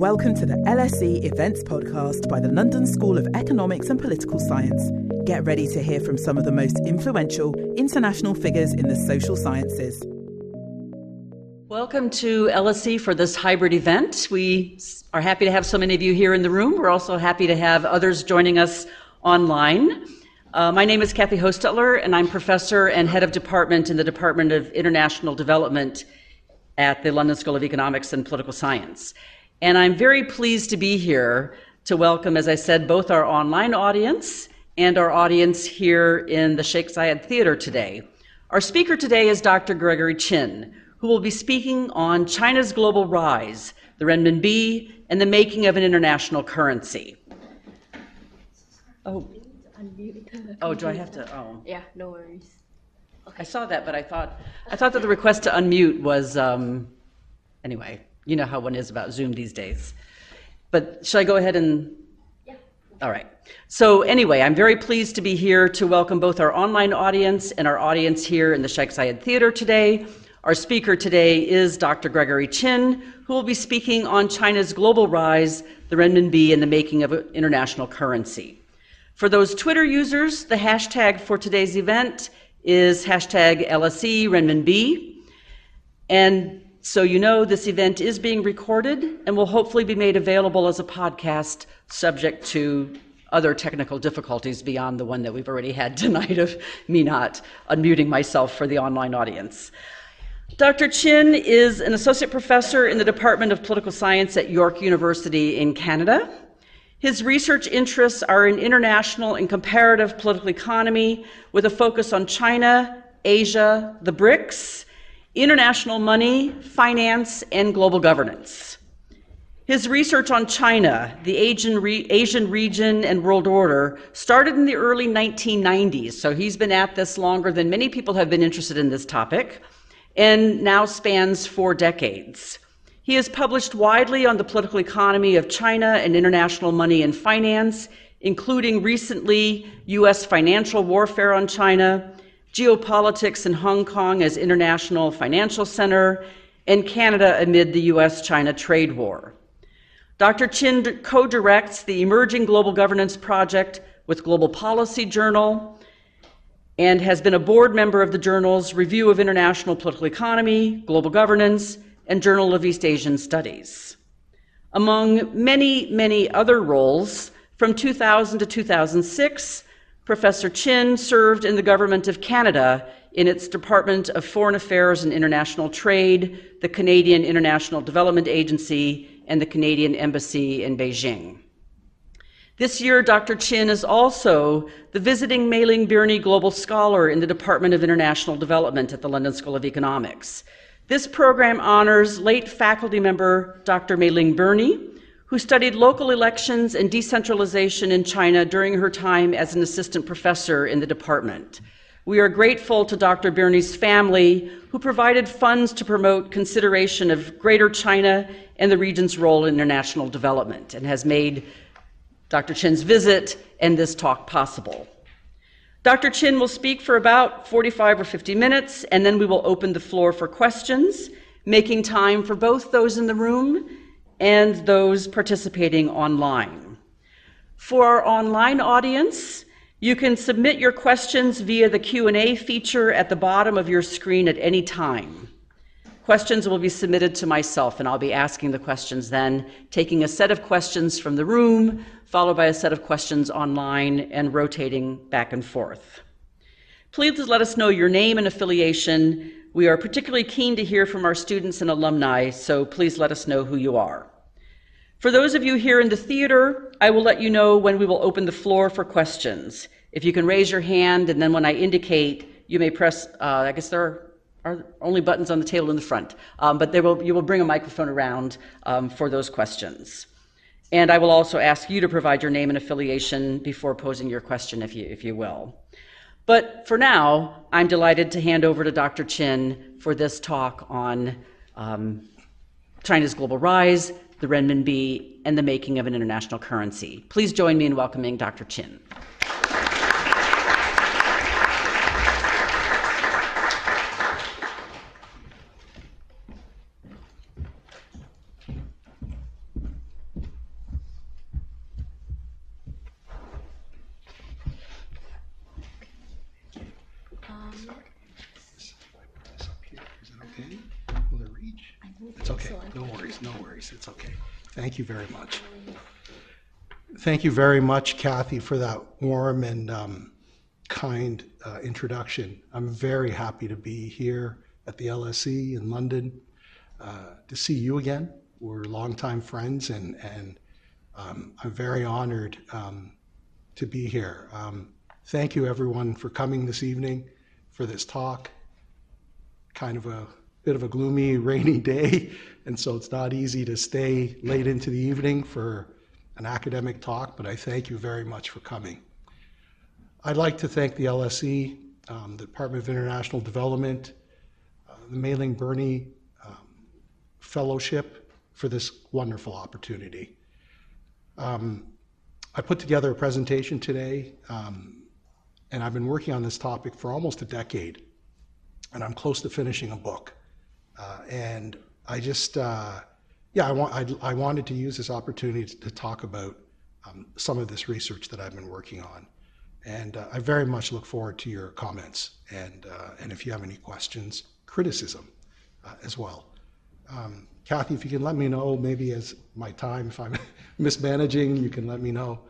Welcome to the LSE Events Podcast by the London School of Economics and Political Science. Get ready to hear from some of the most influential international figures in the social sciences. Welcome to LSE for this hybrid event. We are happy to have so many of you here in the room. We're also happy to have others joining us online. My name is Kathy Hostetler, and I'm professor and head of department in the Department of International Development at the London School of Economics and Political Science. And I'm very pleased to be here to welcome, as I said, both our online audience and our audience here in the Sheikh Zayed Theater today. Our speaker today is Dr. Gregory Chin, who will be speaking on China's global rise, the renminbi, and the making of an international currency. Oh, do I have to? Oh. Yeah, no worries. Okay. I saw that, but I thought that the request to unmute was, anyway, you know how one is about Zoom these days. But should I go ahead and? Yeah. All right. So anyway, I'm very pleased to be here to welcome both our online audience and our audience here in the Sheikh Zayed Theater today. Our speaker today is Dr. Gregory Chin, who will be speaking on China's global rise, the renminbi, and the making of an international currency. For those Twitter users, the hashtag for today's event is hashtag LSE renminbi. And so you know this event is being recorded and will hopefully be made available as a podcast, subject to other technical difficulties beyond the one that we've already had tonight of me not unmuting myself for the online audience. Dr. Chin is an associate professor in the Department of Political Science at York University in Canada. His research interests are in international and comparative political economy with a focus on China, Asia, the BRICS, international money, finance, and global governance. His research on China, the Asian region, and world order started in the early 1990s, so he's been at this longer than many people have been interested in this topic, and now spans 4 decades. He has published widely on the political economy of China and international money and finance, including recently U.S. financial warfare on China, geopolitics in Hong Kong as international financial center, and Canada amid the U.S.-China trade war. Dr. Chin co-directs the Emerging Global Governance Project with Global Policy Journal, and has been a board member of the journal's Review of International Political Economy, Global Governance, and Journal of East Asian Studies. Among many other roles, from 2000 to 2006, Professor Chin served in the Government of Canada in its Department of Foreign Affairs and International Trade, the Canadian International Development Agency, and the Canadian Embassy in Beijing. This year, Dr. Chin is also the visiting Mei-Ling Birney Global Scholar in the Department of International Development at the London School of Economics. This program honors late faculty member Dr. Mei-Ling Birney, who studied local elections and decentralization in China during her time as an assistant professor in the department. We are grateful to Dr. Birney's family, who provided funds to promote consideration of Greater China and the region's role in international development, and has made Dr. Chin's visit and this talk possible. Dr. Chin will speak for about 45 or 50 minutes, and then we will open the floor for questions, making time for both those in the room and those participating online. For our online audience, you can submit your questions via the Q&A feature at the bottom of your screen at any time. Questions will be submitted to myself, and I'll be asking the questions then, taking a set of questions from the room, followed by a set of questions online and rotating back and forth. Please let us know your name and affiliation. We are particularly keen to hear from our students and alumni, so please let us know who you are. For those of you here in the theater, I will let you know when we will open the floor for questions. If you can raise your hand, and then when I indicate, you may press, I guess there are only buttons on the table in the front, but you will bring a microphone around for those questions. And I will also ask you to provide your name and affiliation before posing your question, if you will. But for now, I'm delighted to hand over to Dr. Chin for this talk on China's global rise, the renminbi, and the making of an international currency. Please join me in welcoming Dr. Chin. It's okay. Excellent. No worries, no worries. It's okay. Thank you very much. Thank you very much, Kathy, for that warm and kind introduction. I'm very happy to be here at the LSE in London to see you again. We're longtime friends, and I'm very honored to be here. Thank you, everyone, for coming this evening for this talk. Kind of a bit of a gloomy, rainy day, and so it's not easy to stay late into the evening for an academic talk, but I thank you very much for coming. I'd like to thank the LSE, the Department of International Development, the Mei-Ling Birney Fellowship for this wonderful opportunity. I put together a presentation today, and I've been working on this topic for almost a decade, and I'm close to finishing a book. And I just, I wanted to use this opportunity to talk about some of this research that I've been working on. And I very much look forward to your comments and if you have any questions, criticism as well. Kathy, if you can let me know, maybe as my time, if I'm mismanaging, you can let me know.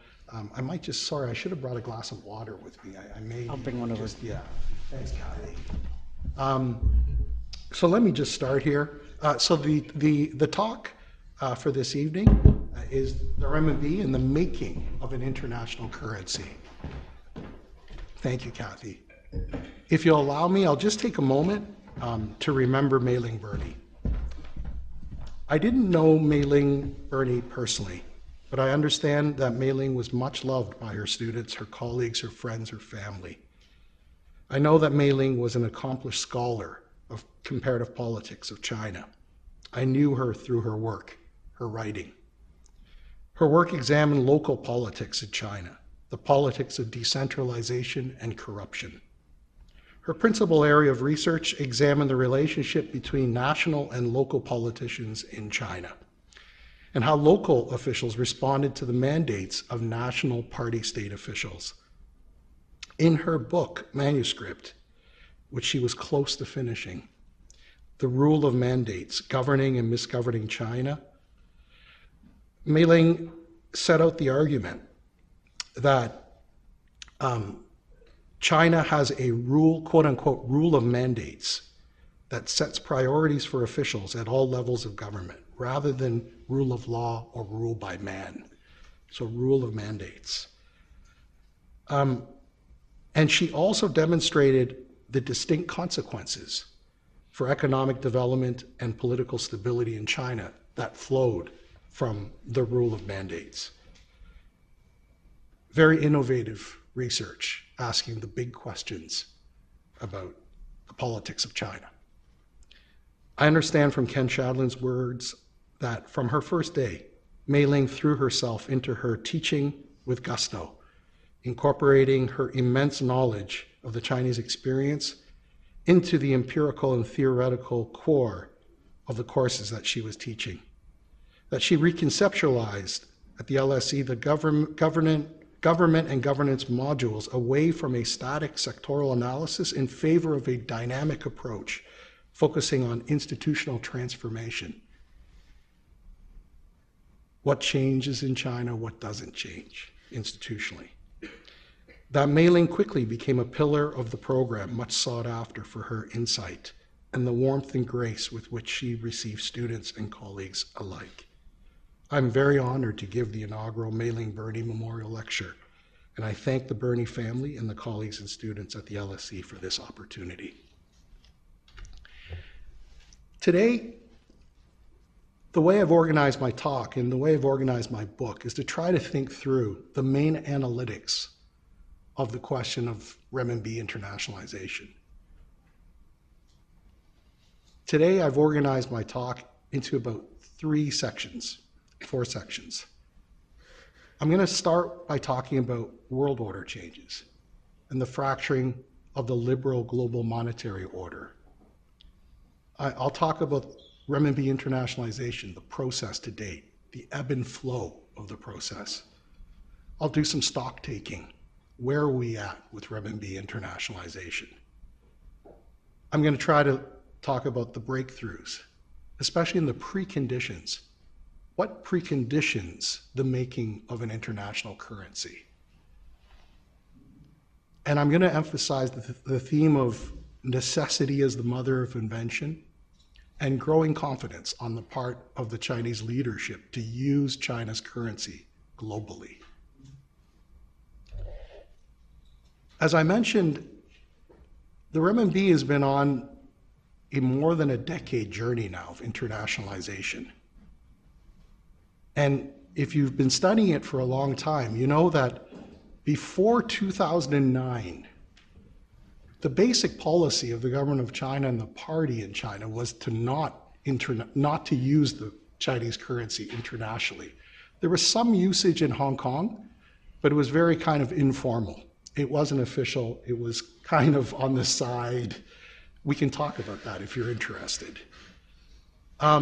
I might just, sorry, I should have brought a glass of water with me. I'll bring one over. Yeah, thanks, Kathy. So let me just start here. So the talk for this evening is the RMB and the making of an international currency. Thank you, Kathy. If you'll allow me, I'll just take a moment to remember Mei-Ling Birney. I didn't know Mei-Ling Birney personally, but I understand that Mei-Ling was much loved by her students, her colleagues, her friends, her family. I know that Mei-Ling was an accomplished scholar of comparative politics of China. I knew her through her work, her writing. Her work examined local politics in China, the politics of decentralization and corruption. Her principal area of research examined the relationship between national and local politicians in China, and how local officials responded to the mandates of national party state officials. In her book, manuscript, which she was close to finishing, The Rule of Mandates, Governing and Misgoverning China, Mei-Ling set out the argument that China has a rule, quote unquote, rule of mandates that sets priorities for officials at all levels of government, rather than rule of law or rule by man. So rule of mandates. And she also demonstrated the distinct consequences for economic development and political stability in China that flowed from the rule of mandates. Very innovative research, asking the big questions about the politics of China. I understand from Ken Shadlin's words that from her first day, Mei-Ling threw herself into her teaching with gusto, incorporating her immense knowledge of the Chinese experience into the empirical and theoretical core of the courses that she was teaching. That she reconceptualized at the LSE the government and governance modules away from a static sectoral analysis in favor of a dynamic approach, focusing on institutional transformation. What changes in China, what doesn't change institutionally. That Mei-Ling quickly became a pillar of the program, much sought after for her insight and the warmth and grace with which she received students and colleagues alike. I'm very honored to give the inaugural Mei-Ling Birney Memorial Lecture, and I thank the Birney family and the colleagues and students at the LSE for this opportunity. Today, the way I've organized my talk and the way I've organized my book is to try to think through the main analytics of the question of renminbi internationalization. Today, I've organized my talk into about four sections. I'm going to start by talking about world order changes and the fracturing of the liberal global monetary order. I'll talk about renminbi internationalization, the process to date, the ebb and flow of the process. I'll do some stock taking. Where are we at with renminbi internationalization? I'm going to try to talk about the breakthroughs especially in the preconditions. What preconditions the making of an international currency? And I'm going to emphasize the theme of necessity as the mother of invention and growing confidence on the part of the Chinese leadership to use China's currency globally. As I mentioned, the renminbi has been on a more than a decade journey now of internationalization. And if you've been studying it for a long time, you know that before 2009, the basic policy of the government of China and the party in China was to not to use the Chinese currency internationally. There was some usage in Hong Kong, but it was very kind of informal. It wasn't official, it was kind of on the side. We can talk about that if you're interested. And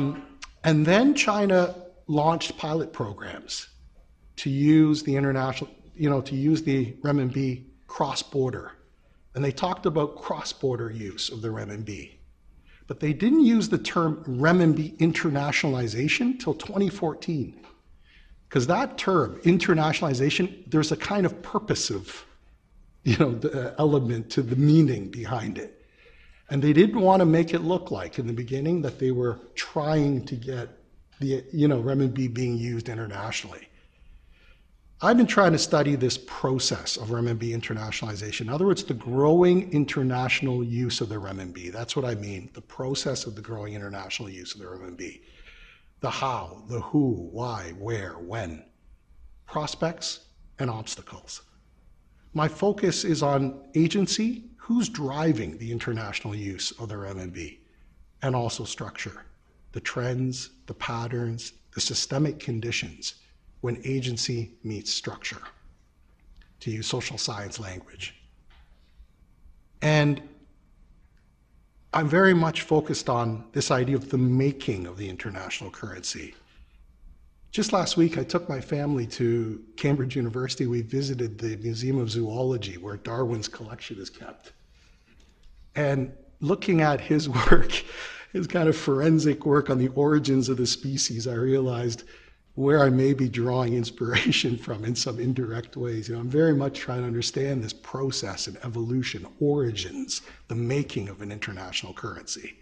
then China launched pilot programs to use the international, to use the renminbi cross-border. And they talked about cross-border use of the renminbi. But they didn't use the term renminbi internationalization till 2014. Because that term, internationalization, there's a kind of purposive element to the meaning behind it. And they didn't want to make it look like in the beginning that they were trying to get the renminbi being used internationally. I've been trying to study this process of renminbi internationalization. In other words, the growing international use of the renminbi. That's what I mean, the process of the growing international use of the renminbi. The how, the who, why, where, when, prospects and obstacles. My focus is on agency, who's driving the international use of the renminbi, and also structure, the trends, the patterns, the systemic conditions when agency meets structure, to use social science language. And I'm very much focused on this idea of the making of the international currency. Just last week, I took my family to Cambridge University. We visited the Museum of Zoology, where Darwin's collection is kept. And looking at his work, his kind of forensic work on the origins of the species, I realized where I may be drawing inspiration from in some indirect ways. I'm very much trying to understand this process and evolution, origins, the making of an international currency.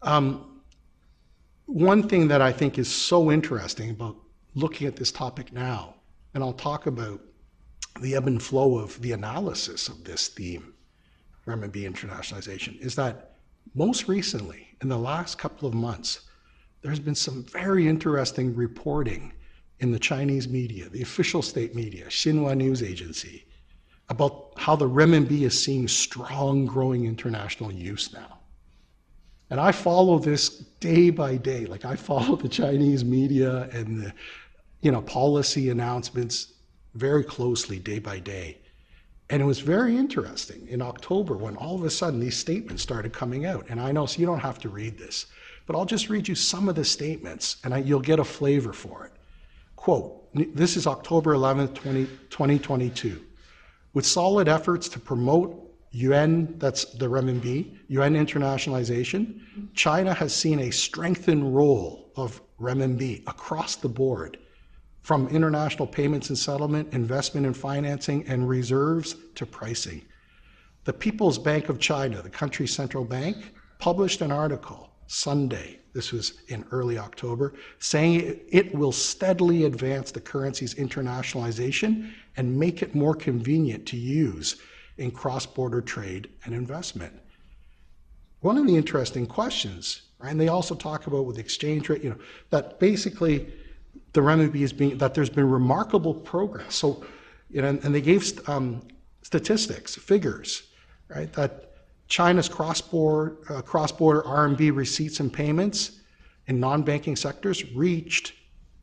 One thing that I think is so interesting about looking at this topic now, and I'll talk about the ebb and flow of the analysis of this theme, renminbi internationalization, is that most recently, in the last couple of months, there's been some very interesting reporting in the Chinese media, the official state media, Xinhua News Agency, about how the renminbi is seeing strong growing international use now. And I follow this day by day. Like, I follow the Chinese media and the, policy announcements very closely day by day. And it was very interesting in October when all of a sudden these statements started coming out. And I know, so you don't have to read this, but I'll just read you some of the statements and you'll get a flavor for it. Quote, this is October 11th, 2022. With solid efforts to promote yuan, that's the renminbi, yuan internationalization, China has seen a strengthened role of renminbi across the board, from international payments and settlement, investment and financing, and reserves to pricing. The People's Bank of China, the country's central bank, published an article Sunday, this was in early October, saying it will steadily advance the currency's internationalization and make it more convenient to use in cross-border trade and investment. One of the interesting questions, and they also talk about with exchange rate, that basically the renminbi is being, that there's been remarkable progress. So, and they gave statistics, figures, right? That China's cross-border RMB receipts and payments in non-banking sectors reached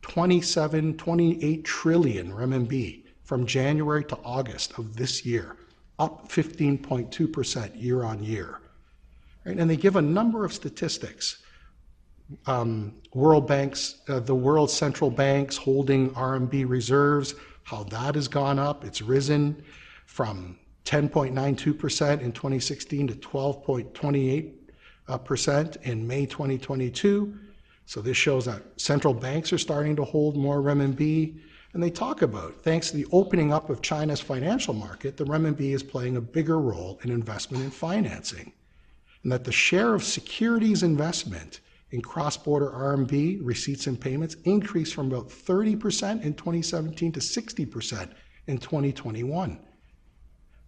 28 trillion renminbi from January to August of this year, up 15.2% year on year. Right? And they give a number of statistics. The world's central banks holding RMB reserves, how that has gone up. It's risen from 10.92% in 2016 to 12.28% percent in May 2022. So this shows that central banks are starting to hold more renminbi. And they talk about, thanks to the opening up of China's financial market, the renminbi is playing a bigger role in investment and financing, and that the share of securities investment in cross-border RMB receipts and payments increased from about 30% in 2017 to 60% in 2021.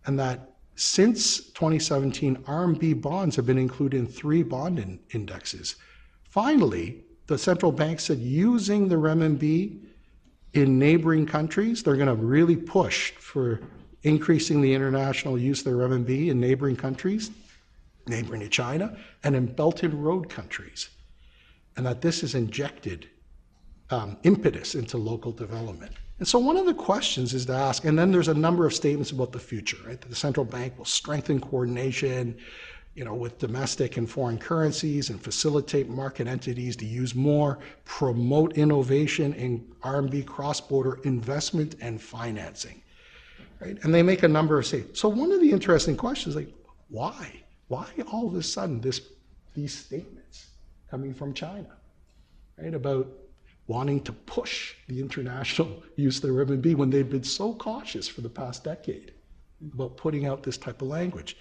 And that since 2017, RMB bonds have been included in 3 bond indexes. Finally, the central bank said using the renminbi in neighboring countries, they're going to really push for increasing the international use of the renminbi in neighboring countries, neighboring to China, and in Belt and Road countries, and that this has injected impetus into local development. And so one of the questions is to ask, and then there's a number of statements about the future, right? The central bank will strengthen coordination, you know, with domestic and foreign currencies and facilitate market entities to use more, promote innovation in RMB cross-border investment and financing, right? And they make a number of statements. So one of the interesting questions, like, why? Why all of a sudden these statements coming from China, right, about wanting to push the international use of the renminbi when they've been so cautious for the past decade about putting out this type of language?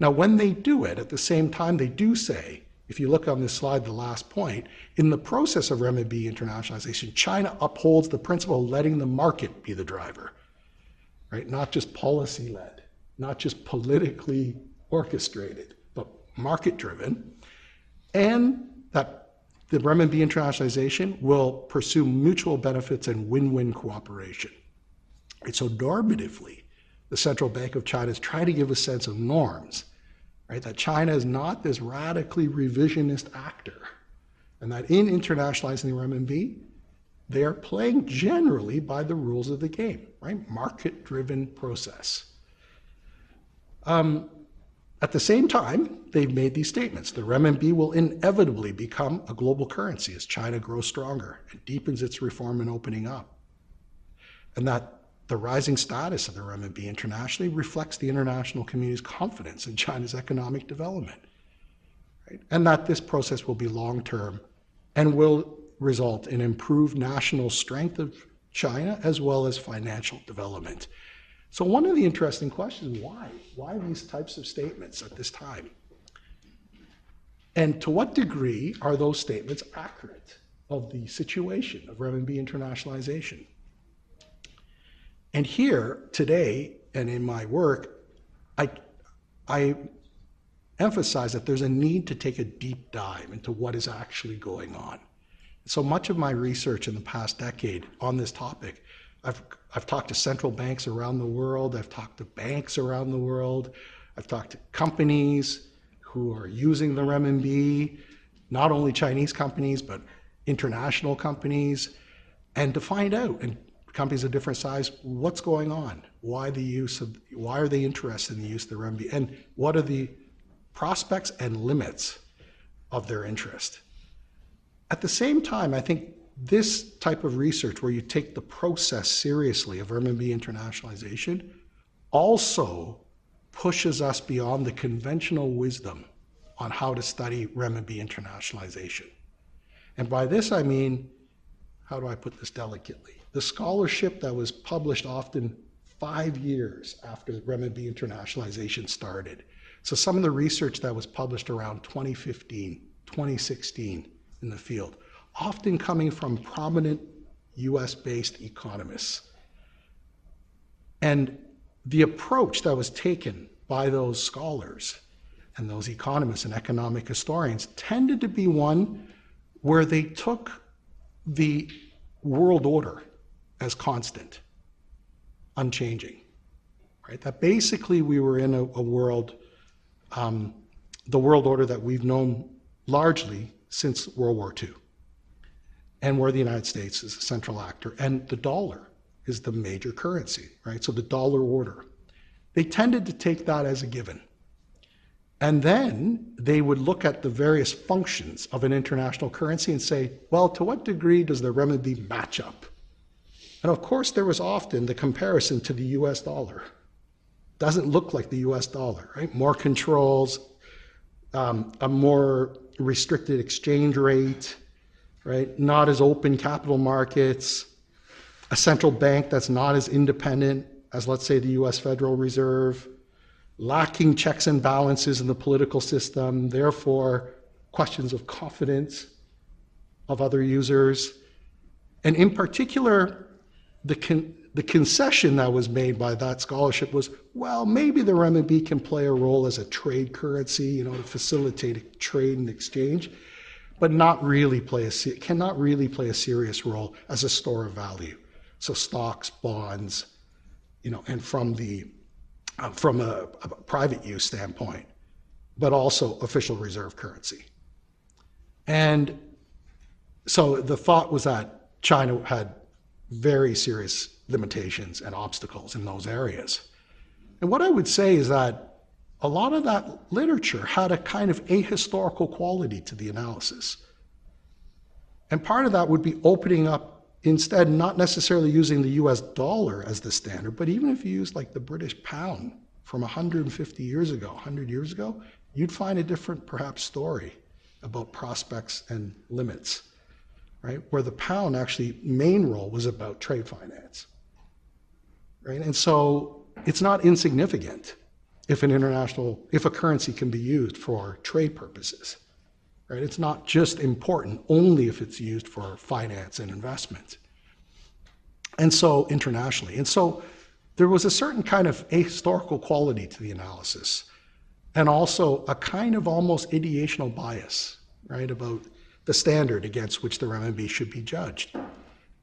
Now, when they do it, at the same time, they do say, if you look on this slide, the last point, in the process of renminbi internationalization, China upholds the principle of letting the market be the driver, right? Not just policy-led, not just politically orchestrated, but market-driven, and that the renminbi internationalization will pursue mutual benefits and win-win cooperation. Right? So normatively, the Central Bank of China is trying to give a sense of norms, right? That China is not this radically revisionist actor, and that in internationalizing the renminbi, they are playing generally by the rules of the game, right? Market-driven process. At the same time, they've made these statements. The renminbi will inevitably become a global currency as China grows stronger and deepens its reform and opening up. And that the rising status of the renminbi internationally reflects the international community's confidence in China's economic development, right? And that this process will be long-term and will result in improved national strength of China as well as financial development. So one of the interesting questions, why? Why these types of statements at this time? And to what degree are those statements accurate of the situation of renminbi internationalization? And here today, and in my work, I emphasize that there's a need to take a deep dive into what is actually going on. So much of my research in the past decade on this topic, I've talked to central banks around the world, I've talked to banks around the world, I've talked to companies who are using the renminbi, not only Chinese companies, but international companies, and to find out, and companies of different size, what's going on? Why are they interested in the use of the renminbi? And what are the prospects and limits of their interest? At the same time, I think this type of research where you take the process seriously of renminbi internationalization also pushes us beyond the conventional wisdom on how to study renminbi internationalization. And by this I mean, how do I put this delicately? The scholarship that was published often 5 years after renminbi internationalization started. So some of the research that was published around 2015, 2016 in the field, often coming from prominent US-based economists. And the approach that was taken by those scholars and those economists and economic historians tended to be one where they took the world order as constant, unchanging, right? That basically we were in a world, the world order that we've known largely since World War II, and where the United States is a central actor, and the dollar is the major currency, right? So the dollar order. They tended to take that as a given. And then they would look at the various functions of an international currency and say, well, to what degree does the renminbi match up? And of course, there was often the comparison to the US dollar. Doesn't look like the US dollar, right? More controls, a more restricted exchange rate, right? Not as open capital markets, a central bank that's not as independent as, let's say, the US Federal Reserve, lacking checks and balances in the political system, therefore questions of confidence of other users, and in particular, the concession that was made by that scholarship was, well, maybe the renminbi can play a role as a trade currency, you know, to facilitate trade and exchange, but not really play cannot really play a serious role as a store of value. So stocks, bonds, you know, and from a private use standpoint, but also official reserve currency. And so the thought was that China had very serious limitations and obstacles in those areas. And what I would say is that a lot of that literature had a kind of ahistorical quality to the analysis. And part of that would be opening up, instead, not necessarily using the US dollar as the standard, but even if you used like the British pound from 150 years ago, 100 years ago, you'd find a different, perhaps, story about prospects and limits, right? Where the pound actually main role was about trade finance, right? And so it's not insignificant if an international, if a currency can be used for trade purposes, right? It's not just important only if it's used for finance and investment. And so internationally, and so there was a certain kind of ahistorical quality to the analysis, and also a kind of almost ideational bias, right, about the standard against which the renminbi should be judged.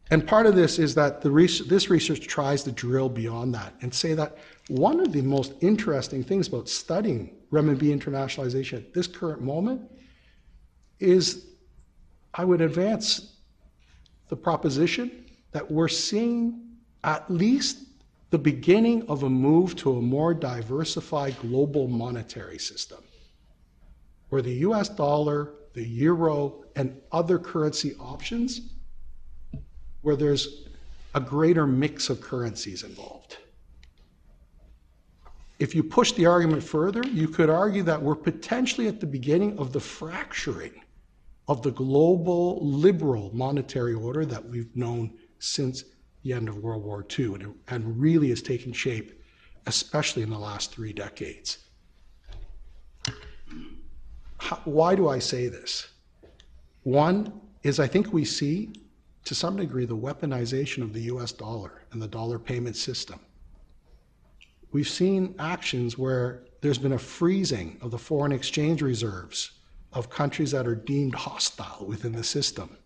And part of this is that this research tries to drill beyond that and say that one of the most interesting things about studying renminbi internationalization at this current moment is, I would advance the proposition that we're seeing at least the beginning of a move to a more diversified global monetary system, where the US dollar, the euro, and other currency options, where there's a greater mix of currencies involved. If you push the argument further, you could argue that we're potentially at the beginning of the fracturing of the global liberal monetary order that we've known since the end of World War II, and really has taken shape, especially in the last 3 decades. Why do I say this? One is, I think we see, to some degree, the weaponization of the US dollar and the dollar payment system. We've seen actions where there's been a freezing of the foreign exchange reserves of countries that are deemed hostile within the system.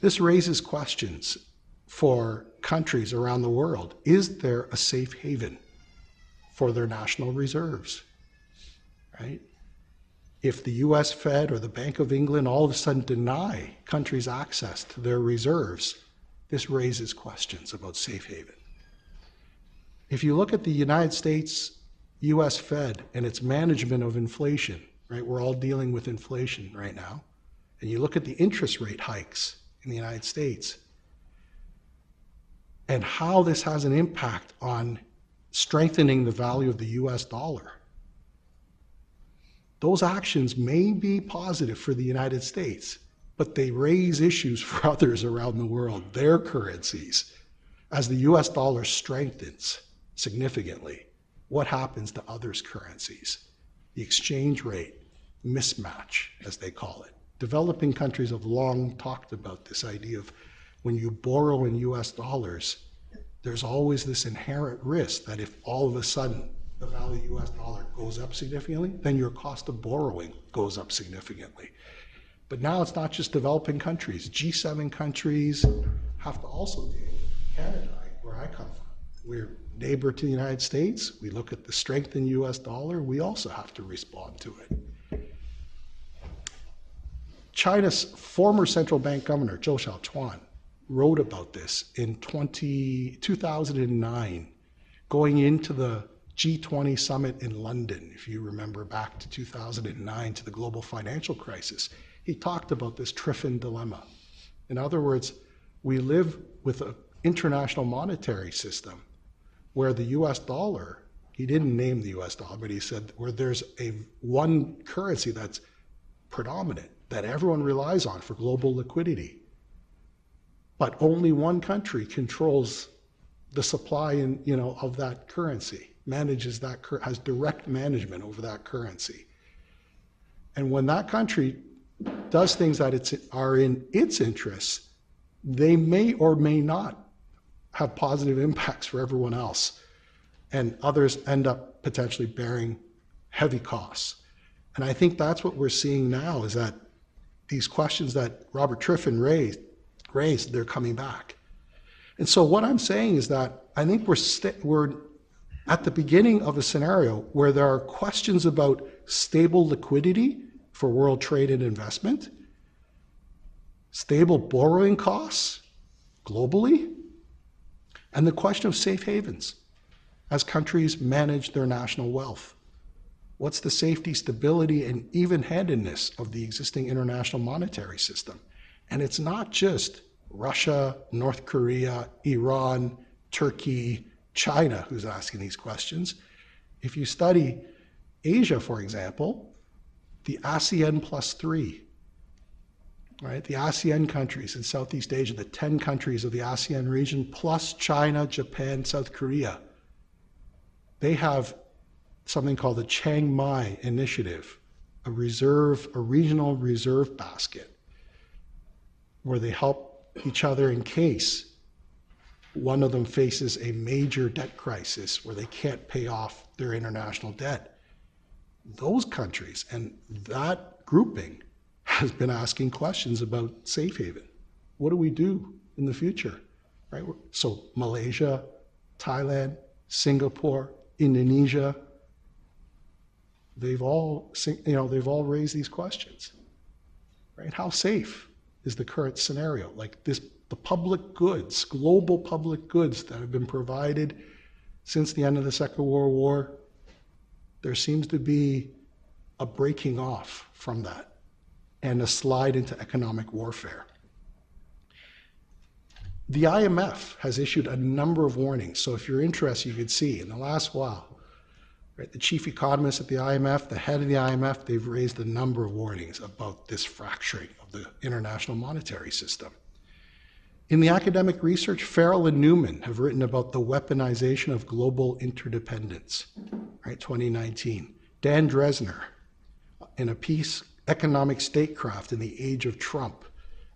This raises questions for countries around the world. Is there a safe haven for their national reserves, right? If the US Fed or the Bank of England all of a sudden deny countries access to their reserves, this raises questions about safe haven. If you look at the United States, US Fed and its management of inflation, right? We're all dealing with inflation right now. And you look at the interest rate hikes in the United States and how this has an impact on strengthening the value of the US dollar. Those actions may be positive for the United States, but they raise issues for others around the world, their currencies. As the US dollar strengthens significantly, what happens to others' currencies? The exchange rate mismatch, as they call it. Developing countries have long talked about this idea of when you borrow in US dollars, there's always this inherent risk that if all of a sudden the value of the US dollar goes up significantly, then your cost of borrowing goes up significantly. But now it's not just developing countries. G7 countries have to also deal with Canada, where I come from. We're neighbor to the United States. We look at the strength in US dollar. We also have to respond to it. China's former central bank governor, Zhou Xiaochuan, wrote about this in 2009, going into the G20 summit in London, if you remember back to 2009, to the global financial crisis. He talked about this Triffin dilemma. In other words, we live with an international monetary system where the US dollar He didn't name the US dollar, but he said where there's one currency that's predominant, that everyone relies on for global liquidity, but only one country controls the supply and, you know, of that currency, manages that, has direct management over that currency. And when that country does things that are in its interests, they may or may not have positive impacts for everyone else, and others end up potentially bearing heavy costs. And I think that's what we're seeing now, is that these questions that Robert Triffin raised, they're coming back. And so what I'm saying is that I think we're at the beginning of a scenario where there are questions about stable liquidity for world trade and investment, stable borrowing costs globally, and the question of safe havens as countries manage their national wealth. What's the safety, stability, and even-handedness of the existing international monetary system? And it's not just Russia, North Korea, Iran, Turkey, China who's asking these questions. If you study Asia, for example, the ASEAN plus 3, right? The ASEAN countries in Southeast Asia, the 10 countries of the ASEAN region, plus China, Japan, South Korea, they have something called the Chiang Mai Initiative, a regional reserve basket, where they help each other in case one of them faces a major debt crisis where they can't pay off their international debt. Those countries and that grouping has been asking questions about safe haven. What do we do in the future, right? So Malaysia, Thailand, Singapore, Indonesia, they've all raised these questions, right? How safe is the current scenario? Like this, the public goods, global public goods that have been provided since the end of the Second World War, there seems to be a breaking off from that and a slide into economic warfare. The IMF has issued a number of warnings. So if you're interested, you could see in the last while, right, the chief economist at the IMF, the head of the IMF, they've raised a number of warnings about this fracturing of the international monetary system. In the academic research, Farrell and Newman have written about the weaponization of global interdependence, right, 2019. Dan Dresner, in a piece, Economic Statecraft in the Age of Trump,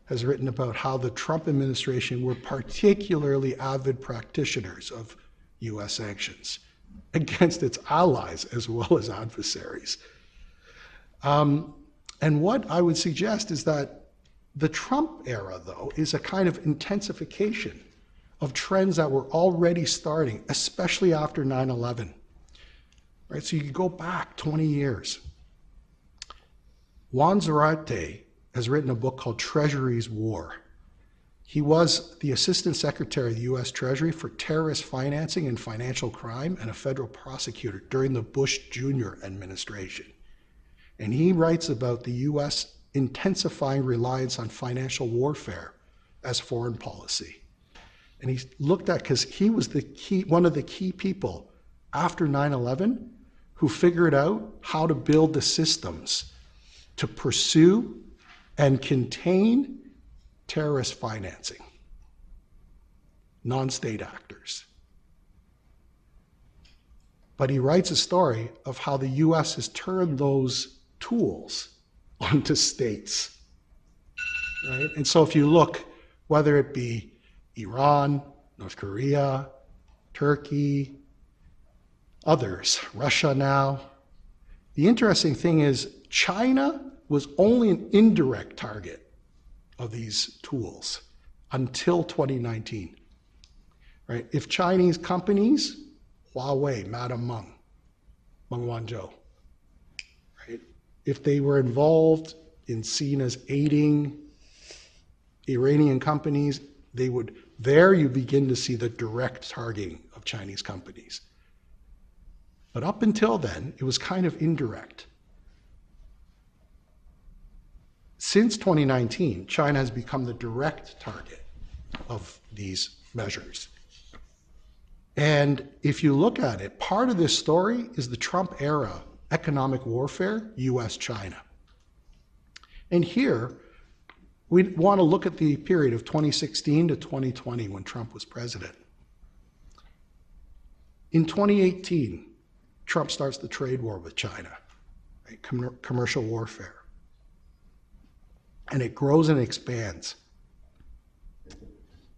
has written about how the Trump administration were particularly avid practitioners of US sanctions against its allies as well as adversaries. And what I would suggest is that the Trump era, though, is a kind of intensification of trends that were already starting, especially after 9/11. Right? So you can go back 20 years. Juan Zarate has written a book called Treasury's War. He was the Assistant Secretary of the U.S. Treasury for terrorist financing and financial crime and a federal prosecutor during the Bush Jr. administration. And he writes about the U.S. intensifying reliance on financial warfare as foreign policy. And he looked at, because he was one of the key people after 9/11 who figured out how to build the systems to pursue and contain terrorist financing, non-state actors. But he writes a story of how the US has turned those tools onto states, right? And so if you look, whether it be Iran, North Korea, Turkey, others, Russia now, the interesting thing is China was only an indirect target of these tools until 2019, right? If Chinese companies, Huawei, Madam Meng Wanzhou, if they were involved in seen as aiding Iranian companies, they would, there you begin to see the direct targeting of Chinese companies. But up until then, it was kind of indirect. Since 2019, China has become the direct target of these measures. And if you look at it, part of this story is the Trump era economic warfare, US-China. And here, we want to look at the period of 2016 to 2020 when Trump was president. In 2018, Trump starts the trade war with China, right? Commercial warfare. And it grows and expands.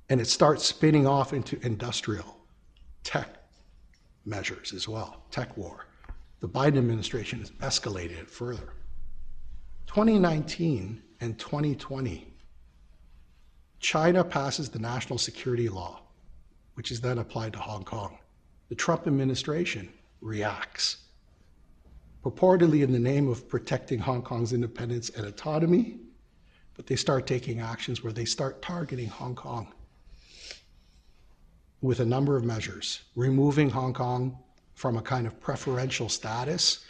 And it starts spinning off into industrial tech measures as well, tech war. The Biden administration has escalated it further. 2019 and 2020, China passes the national security law, which is then applied to Hong Kong. The Trump administration reacts, purportedly in the name of protecting Hong Kong's independence and autonomy, but they start taking actions where they start targeting Hong Kong with a number of measures, removing Hong Kong from a kind of preferential status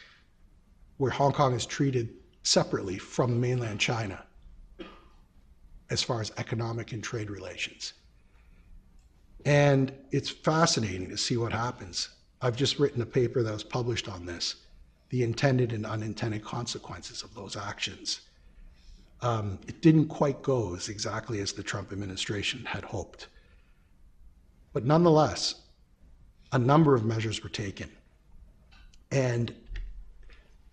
where Hong Kong is treated separately from mainland China as far as economic and trade relations. And it's fascinating to see what happens. I've just written a paper that was published on this, the intended and unintended consequences of those actions. It didn't quite go as exactly as the Trump administration had hoped. But nonetheless, a number of measures were taken. And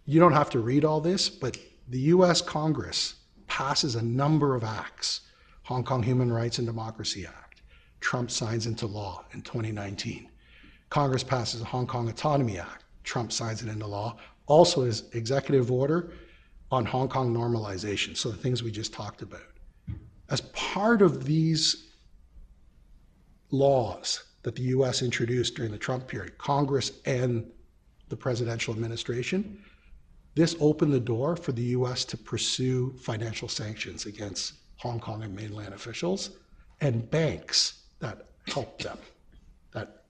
you don't have to read all this, but the US Congress passes a number of acts, Hong Kong Human Rights and Democracy Act, Trump signs into law in 2019. Congress passes the Hong Kong Autonomy Act, Trump signs it into law, also his executive order on Hong Kong normalization, so the things we just talked about. As part of these laws that the US introduced during the Trump period, Congress and the presidential administration, this opened the door for the US to pursue financial sanctions against Hong Kong and mainland officials and banks that helped them, that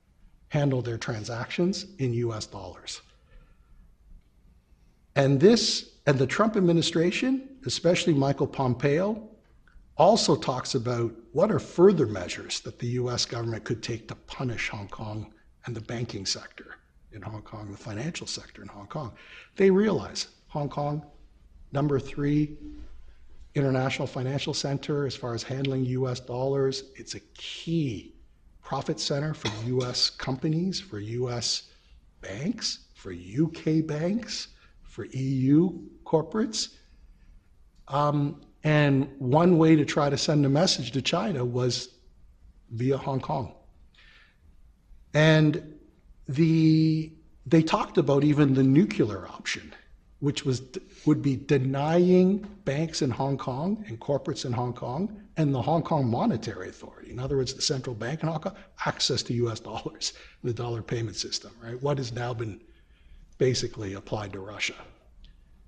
handled their transactions in US dollars. And this, and the Trump administration, especially Michael Pompeo, also talks about what are further measures that the US government could take to punish Hong Kong and the banking sector in Hong Kong, the financial sector in Hong Kong. They realize Hong Kong, #3 international financial center as far as handling US dollars, it's a key profit center for US companies, for US banks, for UK banks, for EU corporates. And one way to try to send a message to China was via Hong Kong. And they talked about even the nuclear option, which would be denying banks in Hong Kong and corporates in Hong Kong and the Hong Kong Monetary Authority, in other words, the central bank in Hong Kong, access to US dollars, the dollar payment system, right? What has now been basically applied to Russia.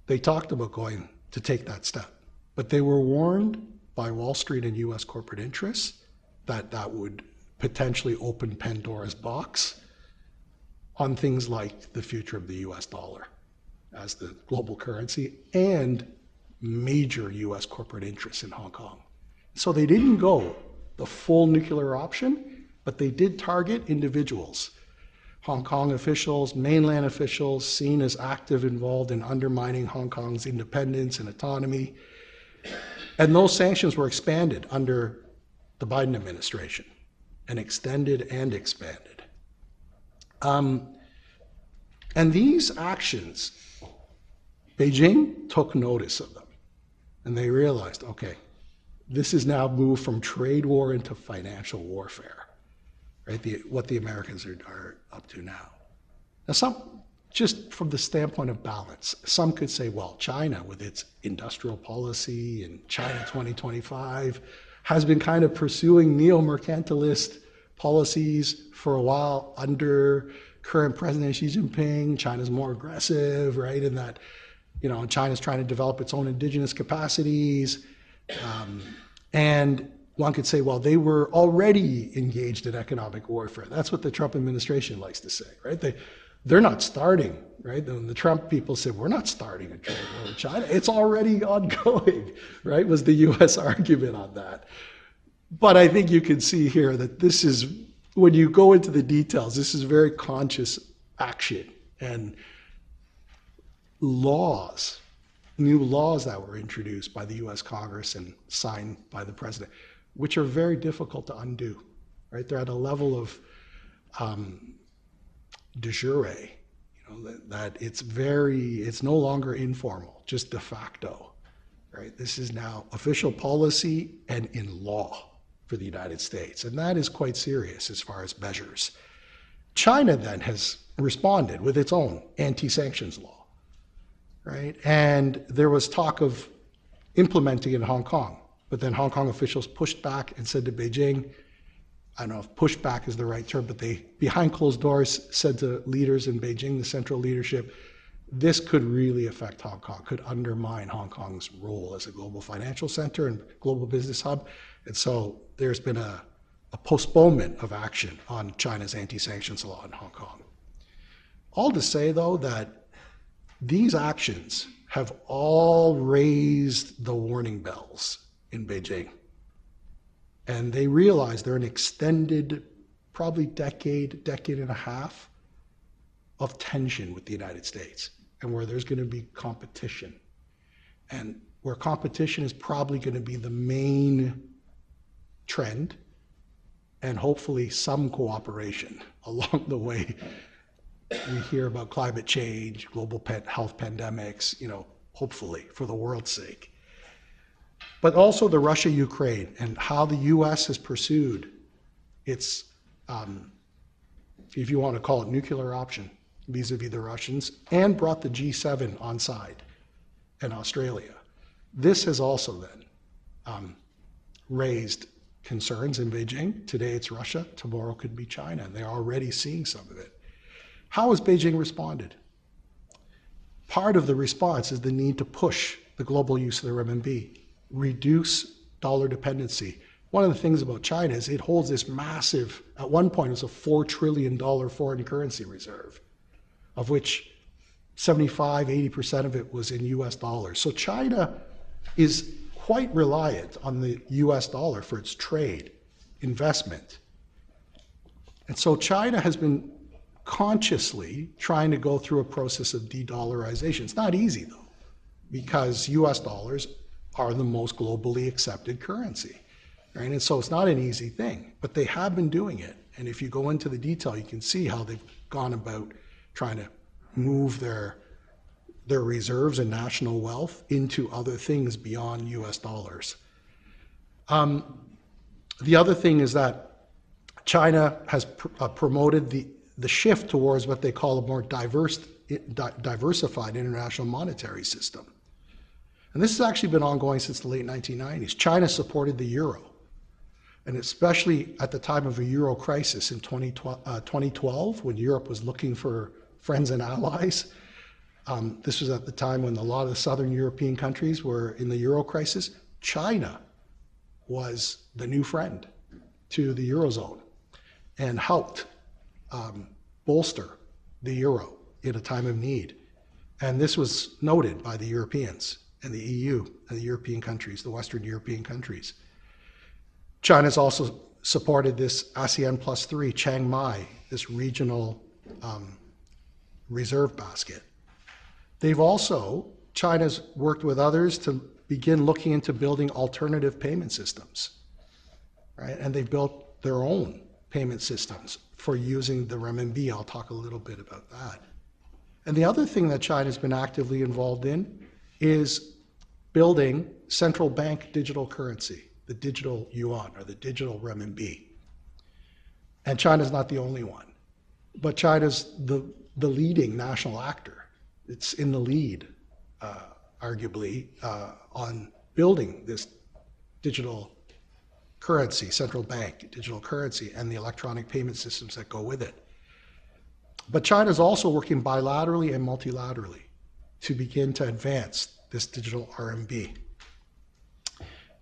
They talked about going to take that step, but they were warned by Wall Street and US corporate interests that that would potentially open Pandora's box on things like the future of the US dollar as the global currency and major US corporate interests in Hong Kong. So they didn't go the full nuclear option, but they did target individuals, Hong Kong officials, mainland officials seen as active involved in undermining Hong Kong's independence and autonomy. And those sanctions were expanded under the Biden administration and extended and expanded. And these actions, Beijing took notice of them, and they realized, okay, this is now moved from trade war into financial warfare, right? What the Americans are up to now. Now, some, just from the standpoint of balance, some could say, well, China with its industrial policy and China 2025 has been kind of pursuing neo-mercantilist policies for a while under current President Xi Jinping. China's more aggressive, right? In that, you know, China's trying to develop its own indigenous capacities. And one could say, well, they were already engaged in economic warfare. That's what the Trump administration likes to say, right? They're not starting, right? The Trump people said, we're not starting a trade war with China. It's already ongoing, right? Was the US argument on that. But I think you can see here that this is when you go into the details, this is very conscious action and laws, new laws that were introduced by the US Congress and signed by the president, which are very difficult to undo, right? They're at a level of de jure, you know, that it's no longer informal, just de facto, right? This is now official policy and in law for the United States. And that is quite serious as far as measures. China then has responded with its own anti-sanctions law, right? And there was talk of implementing it in Hong Kong, but then Hong Kong officials pushed back and said to Beijing, I don't know if pushback is the right term, but they, behind closed doors, said to leaders in Beijing, the central leadership, this could really affect Hong Kong, could undermine Hong Kong's role as a global financial center and global business hub. And so there's been a postponement of action on China's anti-sanctions law in Hong Kong. All to say, though, that these actions have all raised the warning bells in Beijing. And they realize they're an extended, probably decade and a half of tension with the United States, and where there's going to be competition. And where competition is probably going to be the main trend, and hopefully some cooperation along the way. We hear about climate change, global health pandemics, you know, hopefully for the world's sake. But also the Russia-Ukraine and how the U.S. has pursued its, if you want to call it, nuclear option vis-a-vis the Russians, and brought the G7 on side and Australia. This has also then raised concerns in Beijing. Today it's Russia, tomorrow could be China, and they're already seeing some of it. How has Beijing responded? Part of the response is the need to push the global use of the renminbi, reduce dollar dependency. One of the things about China is it holds this massive, at one point it was a $4 trillion foreign currency reserve, of which 75–80% of it was in US dollars. So China is quite reliant on the US dollar for its trade, investment. And so China has been consciously trying to go through a process of de-dollarization. It's not easy though, because US dollars are the most globally accepted currency, right? And so it's not an easy thing, but they have been doing it. And if you go into the detail, you can see how they've gone about trying to move their reserves and national wealth into other things beyond US dollars. The other thing is that China has promoted the shift towards what they call a more diversified international monetary system. And this has actually been ongoing since the late 1990s. China supported the euro, and especially at the time of a euro crisis in 2012, when Europe was looking for friends and allies. This was at the time when a lot of the southern European countries were in the euro crisis. China was the new friend to the eurozone and helped bolster the euro in a time of need. And this was noted by the Europeans and the EU and the European countries, the Western European countries. China's also supported this ASEAN+3, Chiang Mai, this regional reserve basket. They've also, China's worked with others to begin looking into building alternative payment systems, right? And they've built their own payment systems for using the renminbi. I'll talk a little bit about that. And the other thing that China's been actively involved in is building central bank digital currency, the digital yuan or the digital renminbi. And China's not the only one, but China's the leading national actor. It's in the lead, arguably, on building this digital currency, central bank digital currency, and the electronic payment systems that go with it. But China's also working bilaterally and multilaterally to begin to advance this digital RMB.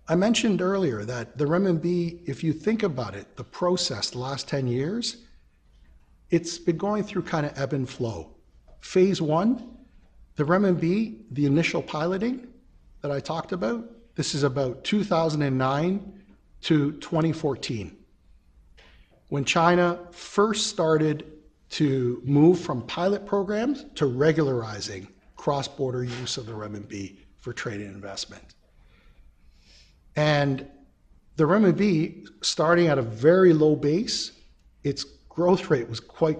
I mentioned earlier that the renminbi, if you think about it, the process the last 10 years, it's been going through kind of ebb and flow. Phase one, the renminbi, the initial piloting that I talked about, this is about 2009 to 2014, When China first started to move from pilot programs to regularizing cross-border use of the renminbi for trade and investment. And the renminbi, starting at a very low base, its growth rate was quite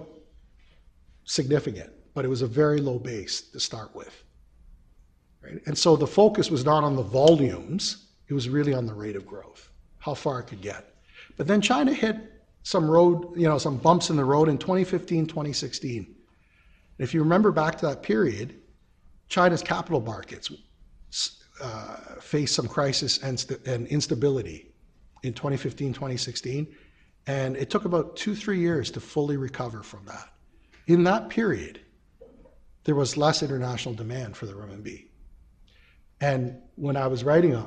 significant, but it was a very low base to start with. Right? And so the focus was not on the volumes, it was really on the rate of growth, how far it could get. But then China hit some bumps in the road in 2015, 2016. And if you remember back to that period, China's capital markets faced some crisis and instability in 2015, 2016. And it took about 2-3 years to fully recover from that. In that period, there was less international demand for the renminbi. And when I was writing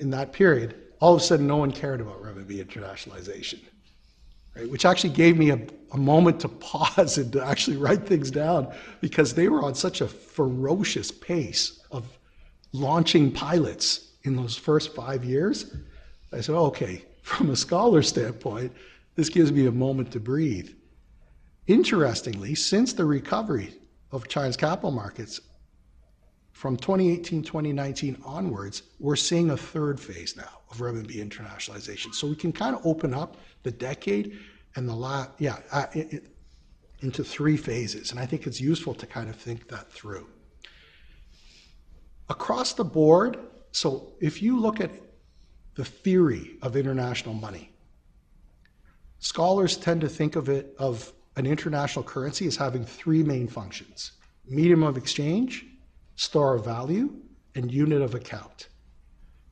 in that period, all of a sudden no one cared about renminbi internationalization, right? Which actually gave me a moment to pause and to actually write things down, because they were on such a ferocious pace of launching pilots in those first 5 years. I said, oh, okay, from a scholar standpoint, this gives me a moment to breathe. Interestingly, since the recovery of China's capital markets, from 2018, 2019 onwards, we're seeing a third phase now of renminbi internationalization. So we can kind of open up the decade and the into three phases. And I think it's useful to kind of think that through. Across the board, so if you look at the theory of international money, scholars tend to think of it, of an international currency, as having three main functions: medium of exchange, store of value, and unit of account.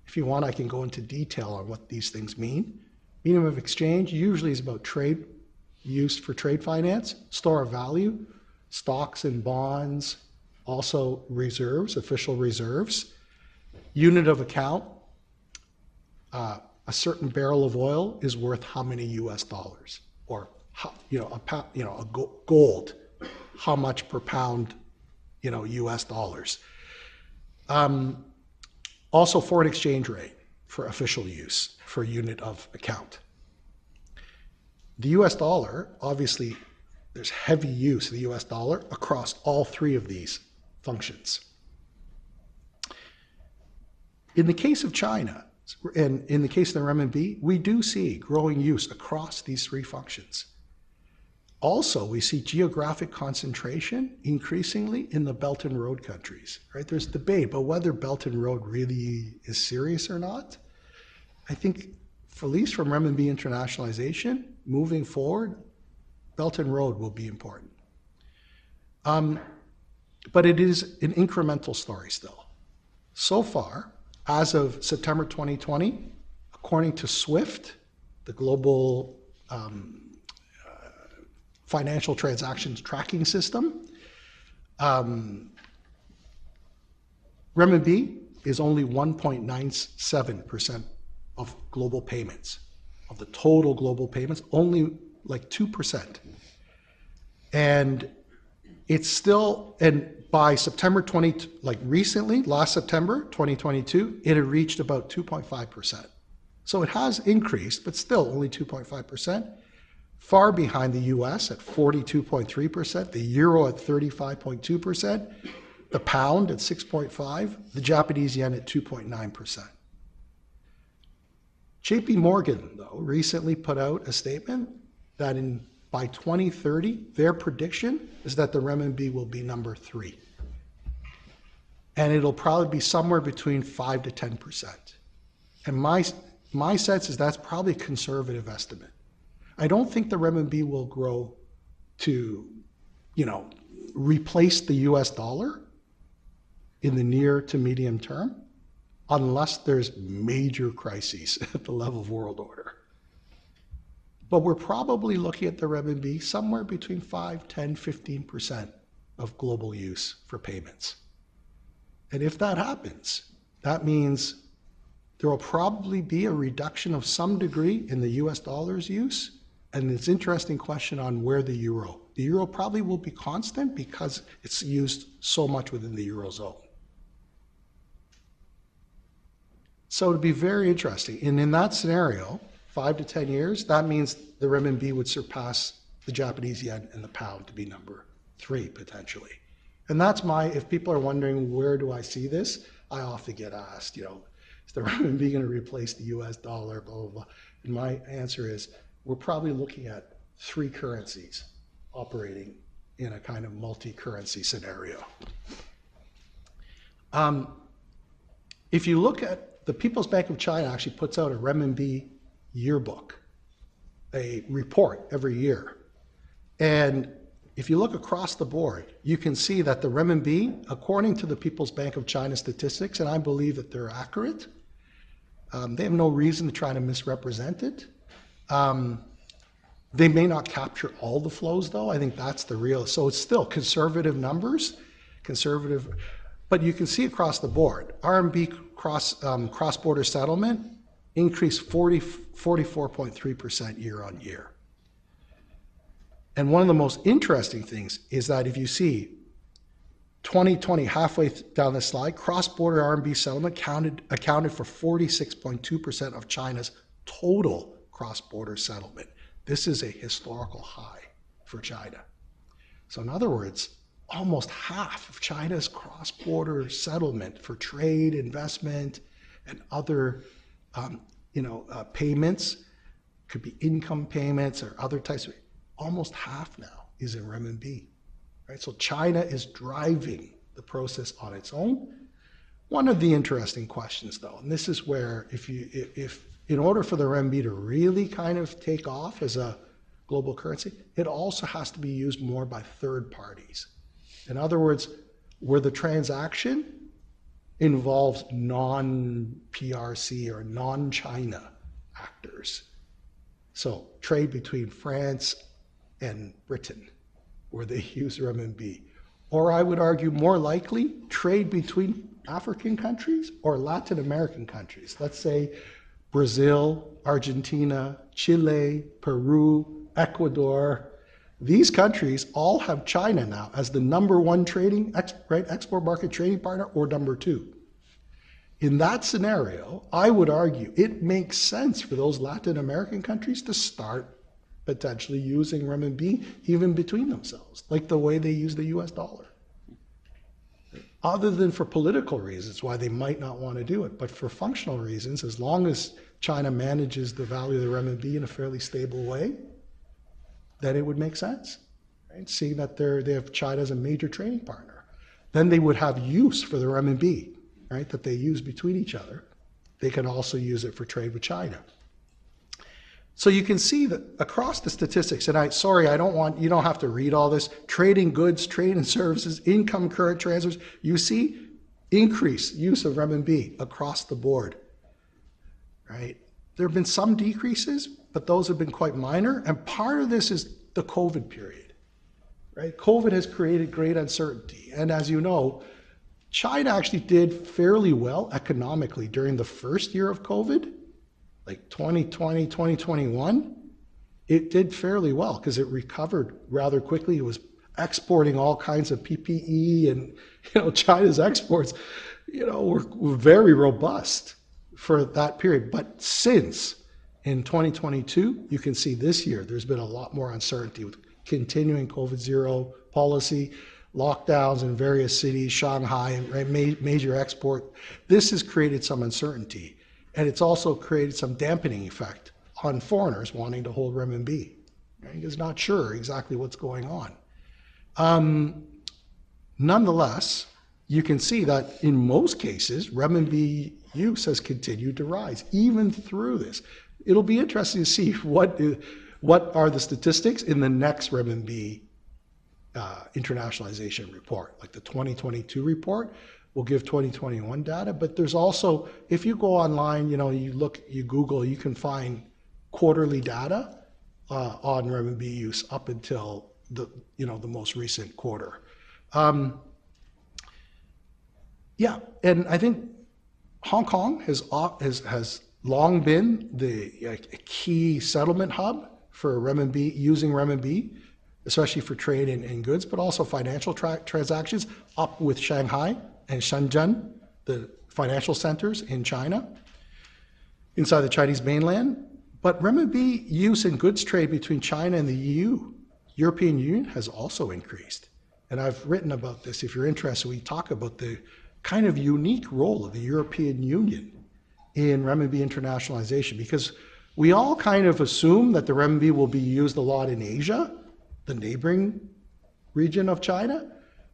If you want, I can go into detail on what these things mean. Medium of exchange usually is about trade, used for trade finance. Store of value, stocks and bonds, also reserves, official reserves. Unit of account, a certain barrel of oil is worth how many US dollars, or gold, how much per pound, US dollars. Also foreign exchange rate for official use, for unit of account. The US dollar, obviously there's heavy use of the US dollar across all three of these functions. In the case of China, and in the case of the renminbi, we do see growing use across these three functions. Also, we see geographic concentration increasingly in the Belt and Road countries, right? There's debate about whether Belt and Road really is serious or not. I think, at least from renminbi internationalization, moving forward, Belt and Road will be important. But it is an incremental story still. So far, as of September 2020, according to SWIFT, the global financial transactions tracking system, renminbi is only 1.97% of global payments, of the total global payments, only like 2%. And it's still, and by September 20, like recently, last September 2022, it had reached about 2.5%. So it has increased, but still only 2.5%, far behind the US at 42.3%, the euro at 35.2%, the pound at 6.5%, the Japanese yen at 2.9%. JP Morgan, though, recently put out a statement that by 2030, their prediction is that the renminbi will be number 3. And it'll probably be somewhere between 5% to 10%. And my sense is that's probably a conservative estimate. I don't think the renminbi will grow to, replace the US dollar in the near to medium term, unless there's major crises at the level of world order. But we're probably looking at the renminbi somewhere between 5, 10, 15% of global use for payments. And if that happens, that means there will probably be a reduction of some degree in the US dollar's use. And it's an interesting question on where the euro. The euro probably will be constant because it's used so much within the eurozone. So it'd be very interesting. And in that scenario, 5 to 10 years, that means the renminbi would surpass the Japanese yen and the pound to be number 3 potentially. And that's my, if people are wondering where do I see this, I often get asked, you know, is the renminbi going to replace the US dollar, blah, blah, blah. And my answer is we're probably looking at 3 currencies operating in a kind of multi-currency scenario. If you look at the People's Bank of China actually puts out a renminbi yearbook, a report every year. And if you look across the board, you can see that the renminbi, according to the People's Bank of China statistics, and I believe that they're accurate, they have no reason to try to misrepresent it. They may not capture all the flows though. I think that's the real, so it's still conservative numbers, conservative, but you can see across the board, RMB cross-border settlement increased 44.3% year on year. And one of the most interesting things is that if you see 2020, halfway down the slide, cross-border RMB settlement accounted for 46.2% of China's total cross-border settlement. This is a historical high for China. So in other words, almost half of China's cross-border settlement for trade, investment, and other payments, could be income payments or other types of, almost half now is in renminbi, right? So China is driving the process on its own. One of the interesting questions though, and this is where if in order for the renminbi to really kind of take off as a global currency, it also has to be used more by third parties. In other words, where the transaction involves non-PRC or non-China actors. So trade between France and Britain, where they use renminbi. Or I would argue more likely, trade between African countries or Latin American countries. Let's say Brazil, Argentina, Chile, Peru, Ecuador. These countries all have China now as the #1 trading, export market trading partner or #2. In that scenario, I would argue it makes sense for those Latin American countries to start potentially using renminbi even between themselves, like the way they use the US dollar. Other than for political reasons why they might not want to do it, but for functional reasons, as long as China manages the value of the renminbi in a fairly stable way, then it would make sense, right? Seeing that they have China as a major trading partner. Then they would have use for the renminbi, right, that they use between each other. They can also use it for trade with China. So you can see that across the statistics, and you don't have to read all this, trading goods, trade and services, income, current transfers, you see increased use of renminbi across the board, right? There have been some decreases, but those have been quite minor. And part of this is the COVID period, right? COVID has created great uncertainty. And as you know, China actually did fairly well economically during the first year of COVID, like 2020, 2021, it did fairly well because it recovered rather quickly. It was exporting all kinds of PPE and, you know, China's exports, you know, were very robust for that period. But since in 2022, you can see this year, there's been a lot more uncertainty with continuing COVID-0 policy, lockdowns in various cities, Shanghai, right, major export. This has created some uncertainty. And it's also created some dampening effect on foreigners wanting to hold renminbi. Right? It's not sure exactly what's going on. Nonetheless, you can see that in most cases, renminbi use has continued to rise, even through this. It'll be interesting to see what are the statistics in the next renminbi internationalization report, like the 2022 report. We'll give 2021 data, but there's also, if you go online, you know, you Google, you can find quarterly data on renminbi use up until the most recent quarter. And I think Hong Kong has long been a key settlement hub for renminbi, using renminbi, especially for trade and goods, but also financial transactions, up with Shanghai and Shenzhen, the financial centers in China, inside the Chinese mainland. But renminbi use in goods trade between China and the EU, European Union, has also increased. And I've written about this. If you're interested, we talk about the kind of unique role of the European Union in renminbi internationalization, because we all kind of assume that the renminbi will be used a lot in Asia, the neighboring region of China.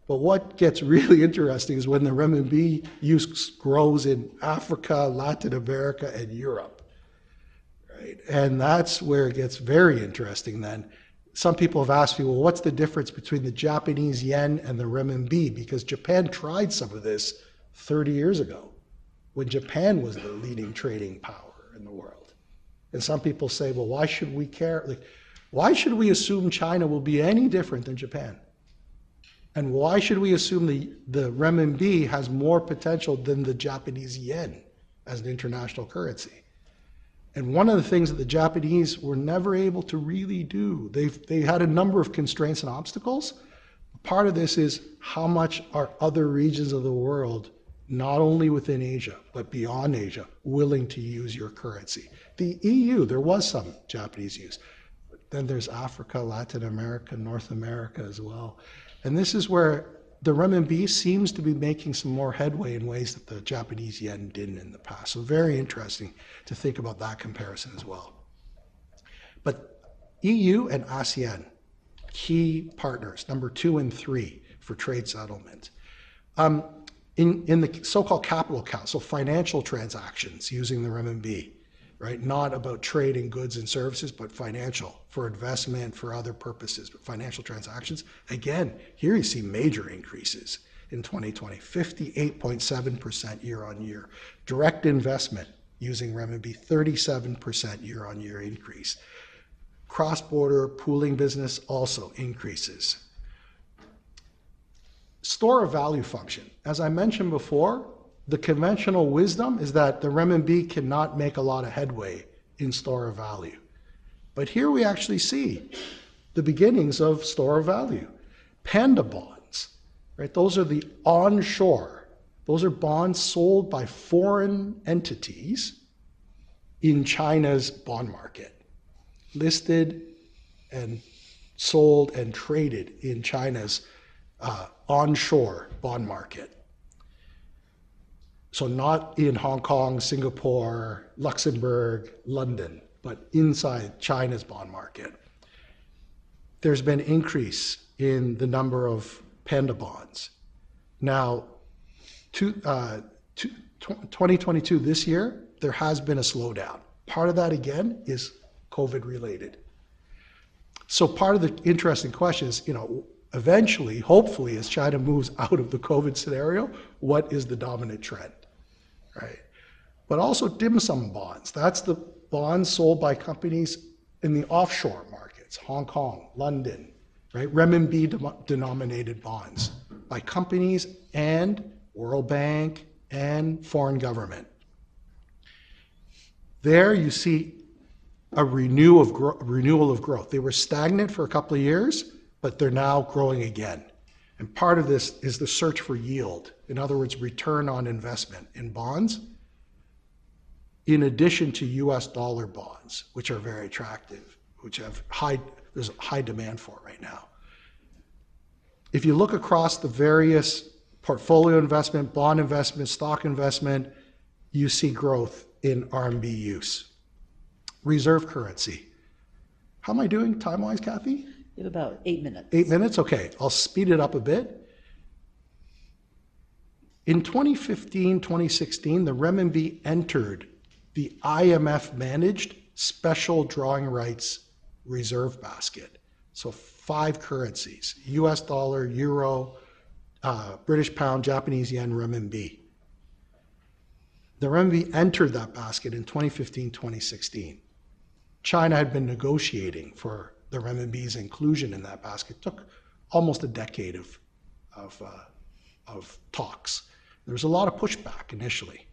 But what gets really interesting is when the renminbi use grows in Africa, Latin America, and Europe. Right? And that's where it gets very interesting then. Some people have asked me, well, what's the difference between the Japanese yen and the renminbi? Because Japan tried some of this 30 years ago when Japan was the leading trading power in the world. And some people say, well, why should we care? Like, why should we assume China will be any different than Japan? And why should we assume the renminbi has more potential than the Japanese yen as an international currency? And one of the things that the Japanese were never able to really do, they had a number of constraints and obstacles. Part of this is how much are other regions of the world, not only within Asia, but beyond Asia, willing to use your currency? The EU, there was some Japanese use. But then there's Africa, Latin America, North America as well. And this is where the renminbi seems to be making some more headway in ways that the Japanese yen didn't in the past. So very interesting to think about that comparison as well. But EU and ASEAN, key partners, number 2 and 3 for trade settlement. In the so-called capital council, financial transactions using the renminbi, right? Not about trading goods and services, but financial, for investment, for other purposes, but financial transactions. Again, here you see major increases in 2020, 58.7% year on year. Direct investment using renminbi, 37% year on year increase. Cross-border pooling business also increases. Store of value function. As I mentioned before, the conventional wisdom is that the renminbi cannot make a lot of headway in store of value. But here we actually see the beginnings of store of value. Panda bonds, right? Those are the onshore. Those are bonds sold by foreign entities in China's bond market, listed and sold and traded in China's onshore bond market. So not in Hong Kong, Singapore, Luxembourg, London, but inside China's bond market. There's been increase in the number of panda bonds. Now, 2022, this year, there has been a slowdown. Part of that, again, is COVID-related. So part of the interesting question is, you know, eventually, hopefully, as China moves out of the COVID scenario, what is the dominant trend, right? But also dim sum bonds. That's the bonds sold by companies in the offshore markets, Hong Kong, London, right? Renminbi-denominated bonds by companies and World Bank and foreign government. There you see a renewal of growth. They were stagnant for a couple of years, but they're now growing again. And part of this is the search for yield. In other words, return on investment in bonds, in addition to US dollar bonds, which are very attractive, which have there's high demand for right now. If you look across the various portfolio investment, bond investment, stock investment, you see growth in RMB use. Reserve currency. How am I doing time-wise, Kathy? About 8 minutes. 8 minutes? Okay, I'll speed it up a bit. In 2015, 2016, the renminbi entered the IMF-managed special drawing rights reserve basket. So 5 currencies, US dollar, euro, British pound, Japanese yen, renminbi. The renminbi entered that basket in 2015, 2016. China had been negotiating for the renminbi's inclusion in that basket. Took almost a decade of talks. There was a lot of pushback initially,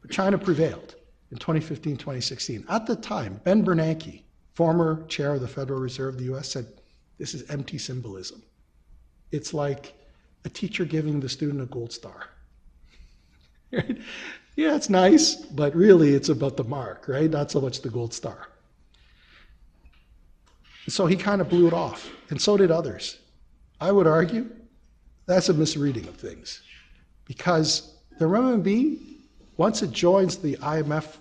but China prevailed in 2015, 2016. At the time, Ben Bernanke, former chair of the Federal Reserve of the US, said, this is empty symbolism. It's like a teacher giving the student a gold star. Right? Yeah, it's nice, but really it's about the mark, right? Not so much the gold star. So he kind of blew it off, and so did others. I would argue that's a misreading of things, because the renminbi, once it joins the IMF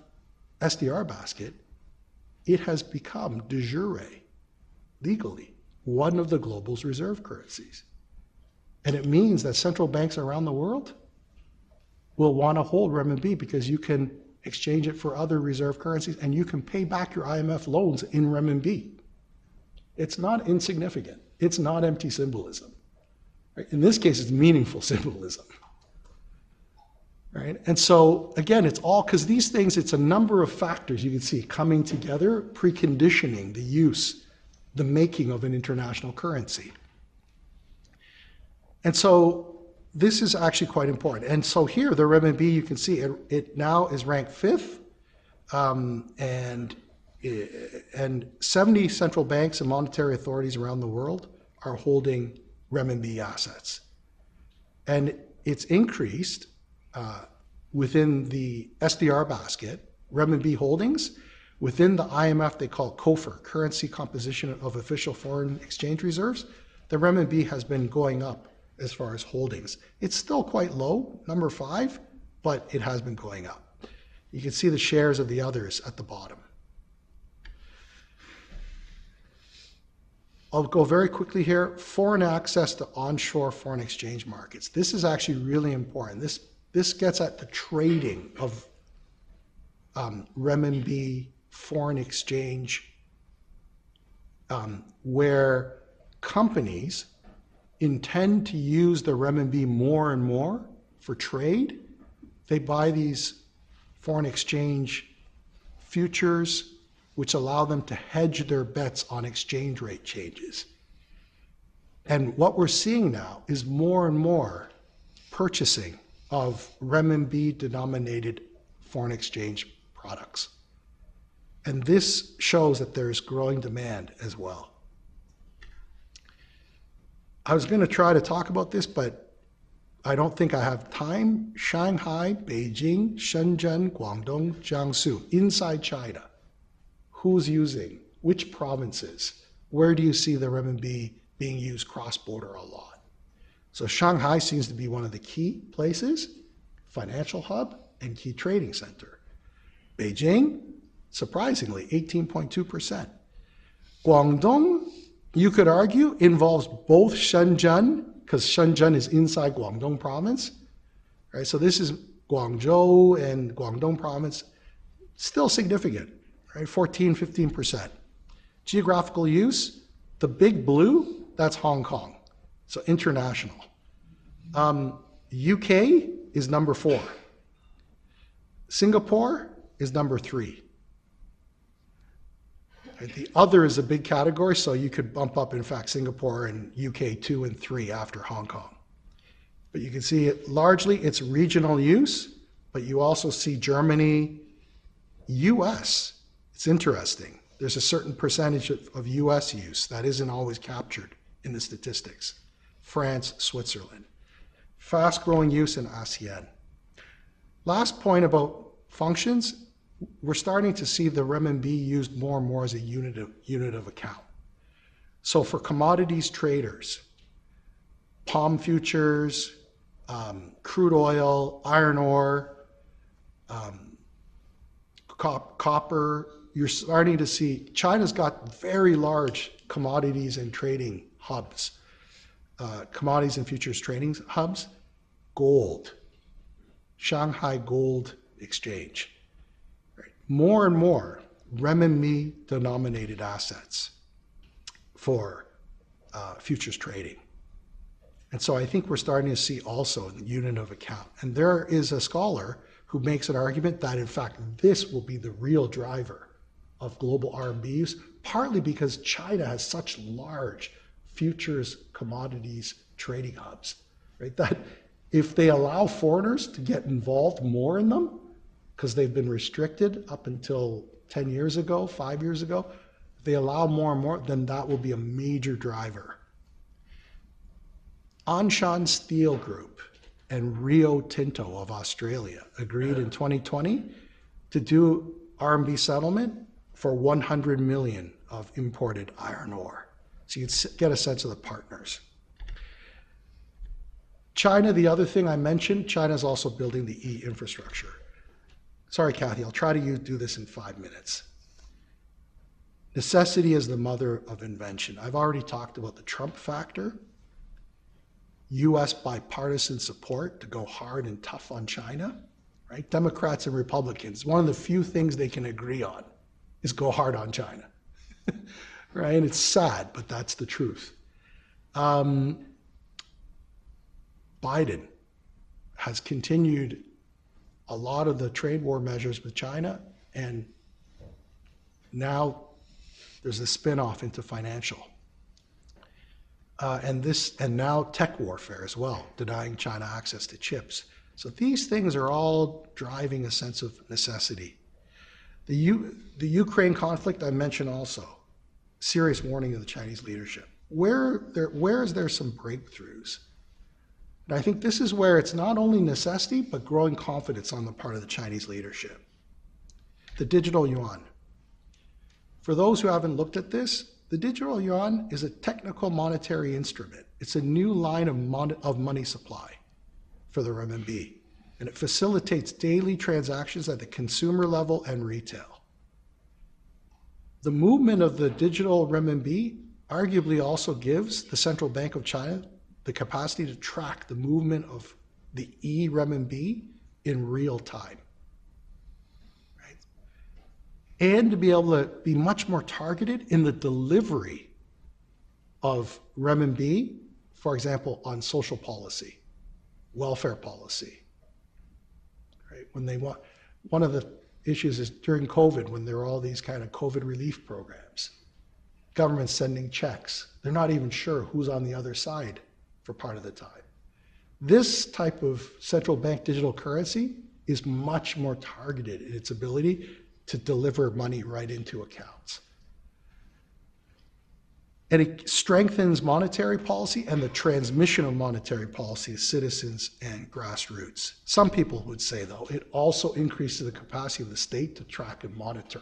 SDR basket, it has become de jure, legally, one of the global's reserve currencies. And it means that central banks around the world will want to hold renminbi because you can exchange it for other reserve currencies and you can pay back your IMF loans in renminbi. It's not insignificant. It's not empty symbolism. Right? In this case, it's meaningful symbolism. Right? And so, again, it's all because these things, it's a number of factors you can see coming together, preconditioning the use, the making of an international currency. And so this is actually quite important. And so here, the renminbi, you can see it now is ranked 5th, and 70 central banks and monetary authorities around the world are holding renminbi assets. And it's increased within the SDR basket, renminbi holdings, within the IMF they call COFR, Currency Composition of Official Foreign Exchange Reserves. The renminbi has been going up as far as holdings. It's still quite low, number 5, but it has been going up. You can see the shares of the others at the bottom. I'll go very quickly here. Foreign access to onshore foreign exchange markets. This is actually really important. This gets at the trading of renminbi foreign exchange, where companies intend to use the renminbi more and more for trade. They buy these foreign exchange futures, which allow them to hedge their bets on exchange rate changes. And what we're seeing now is more and more purchasing of renminbi-denominated foreign exchange products. And this shows that there's growing demand as well. I was going to try to talk about this, but I don't think I have time. Shanghai, Beijing, Shenzhen, Guangdong, Jiangsu, inside China. Who's using? Which provinces? Where do you see the renminbi being used cross-border a lot? So Shanghai seems to be one of the key places, financial hub and key trading center. Beijing, surprisingly, 18.2%. Guangdong, you could argue, involves both Shenzhen, because Shenzhen is inside Guangdong province, right? So this is Guangzhou and Guangdong province, still significant, right? 14, 15%. Geographical use, the big blue, that's Hong Kong, so international. UK is number 4. Singapore is number 3. The other is a big category, so you could bump up, in fact, Singapore and UK 2 and 3 after Hong Kong. But you can see it largely, it's regional use, but you also see Germany, US. It's interesting. There's a certain percentage of US use that isn't always captured in the statistics. France, Switzerland. Fast-growing use in ASEAN. Last point about functions. We're starting to see the renminbi used more and more as a unit of account. So for commodities traders, palm futures, crude oil, iron ore, copper, you're starting to see China's got very large commodities and trading hubs, commodities and futures trading hubs, gold, Shanghai Gold Exchange. More and more renminbi-denominated assets for futures trading. And so I think we're starting to see also the unit of account. And there is a scholar who makes an argument that, in fact, this will be the real driver of global RMB use, partly because China has such large futures commodities trading hubs, right? That if they allow foreigners to get involved more in them, because they've been restricted up until 10 years ago, 5 years ago. If they allow more and more, then that will be a major driver. Anshan Steel Group and Rio Tinto of Australia agreed in 2020 to do RMB settlement for 100 million of imported iron ore. So you get a sense of the partners. China, the other thing I mentioned, China's also building the e-infrastructure. Sorry, Kathy, I'll try to do this in 5 minutes. Necessity is the mother of invention. I've already talked about the Trump factor, US bipartisan support to go hard and tough on China, right? Democrats and Republicans, one of the few things they can agree on is go hard on China, right? And it's sad, but that's the truth. Biden has continued a lot of the trade war measures with China, and now there's a spin-off into financial. And now tech warfare as well, denying China access to chips. So these things are all driving a sense of necessity. The Ukraine conflict I mentioned also, serious warning of the Chinese leadership. Where is there some breakthroughs? And I think this is where it's not only necessity, but growing confidence on the part of the Chinese leadership. The digital yuan. For those who haven't looked at this, the digital yuan is a technical monetary instrument. It's a new line of money supply for the RMB, and it facilitates daily transactions at the consumer level and retail. The movement of the digital RMB arguably also gives the Central Bank of China the capacity to track the movement of the e-RMB in real time. And to be able to be much more targeted in the delivery of renminbi, for example, on social policy, welfare policy. Right? When they want, one of the issues is during COVID, when there are all these kind of COVID relief programs, governments sending checks, they're not even sure who's on the other side for part of the time. This type of central bank digital currency is much more targeted in its ability to deliver money right into accounts. And it strengthens monetary policy and the transmission of monetary policy to citizens and grassroots. Some people would say, though, it also increases the capacity of the state to track and monitor,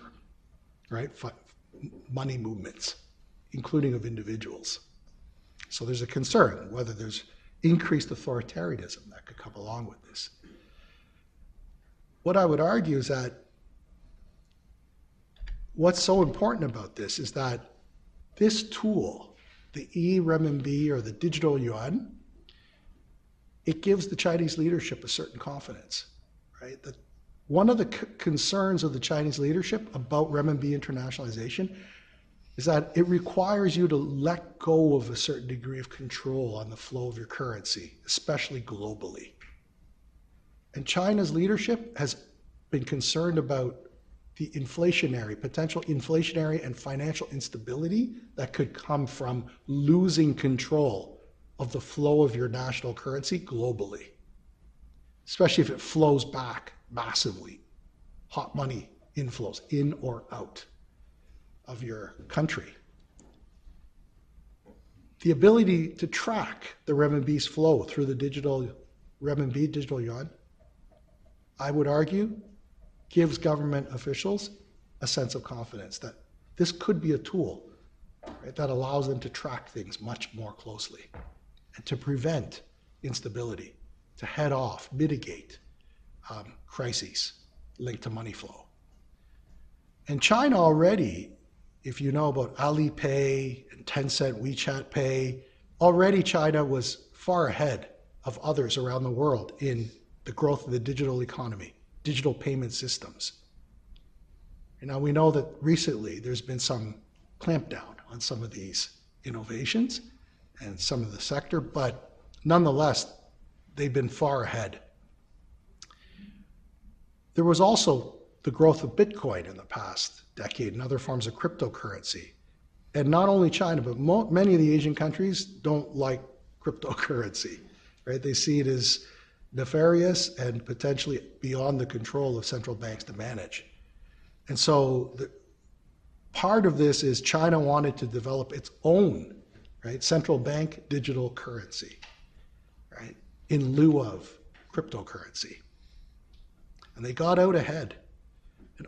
right, money movements, including of individuals. So there's a concern whether there's increased authoritarianism that could come along with this. What I would argue is that what's so important about this is that this tool, the e-renminbi or the digital yuan, it gives the Chinese leadership a certain confidence, right? That one of the concerns of the Chinese leadership about renminbi internationalization is that it requires you to let go of a certain degree of control on the flow of your currency, especially globally. And China's leadership has been concerned about the inflationary, potential inflationary and financial instability that could come from losing control of the flow of your national currency globally, especially if it flows back massively, hot money inflows in or out of your country. The ability to track the renminbi's flow through the digital renminbi, digital yuan, I would argue, gives government officials a sense of confidence that this could be a tool, right, that allows them to track things much more closely and to prevent instability, to head off, mitigate crises linked to money flow. And China already, if you know about Alipay and Tencent, WeChat Pay, already China was far ahead of others around the world in the growth of the digital economy, digital payment systems. And now we know that recently there's been some clampdown on some of these innovations and some of the sector, but nonetheless, they've been far ahead. There was also the growth of Bitcoin in the past decade and other forms of cryptocurrency. And not only China, but many of the Asian countries don't like cryptocurrency, right? They see it as nefarious and potentially beyond the control of central banks to manage. And so part of this is China wanted to develop its own, right, central bank digital currency, right, in lieu of cryptocurrency. And they got out ahead. And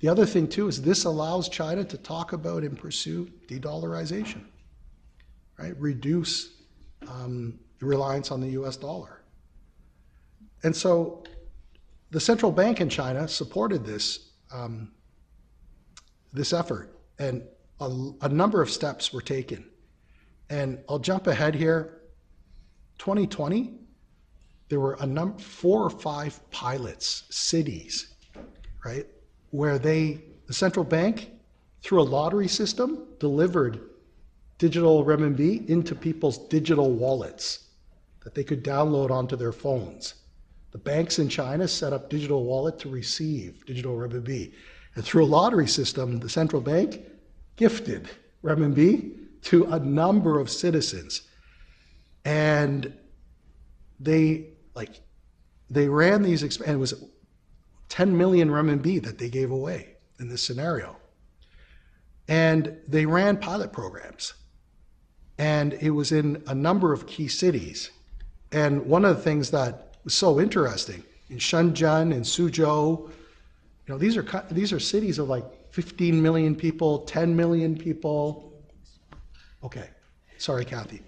The other thing, too, is this allows China to talk about and pursue de-dollarization, right? Reduce reliance on the US dollar. And so the central bank in China supported this, this effort, and a number of steps were taken. And I'll jump ahead here. 2020, there were a number, 4 or 5 pilots, cities, right, where the central bank, through a lottery system, delivered digital renminbi into people's digital wallets that they could download onto their phones. The banks in China set up digital wallet to receive digital renminbi. And through a lottery system, the central bank gifted renminbi to a number of citizens. And they ran these, and it was 10 million renminbi that they gave away in this scenario. And they ran pilot programs. And it was in a number of key cities. And one of the things that was so interesting, in Shenzhen and Suzhou, you know, these are cities of like 15 million people, 10 million people. Okay, sorry, Kathy.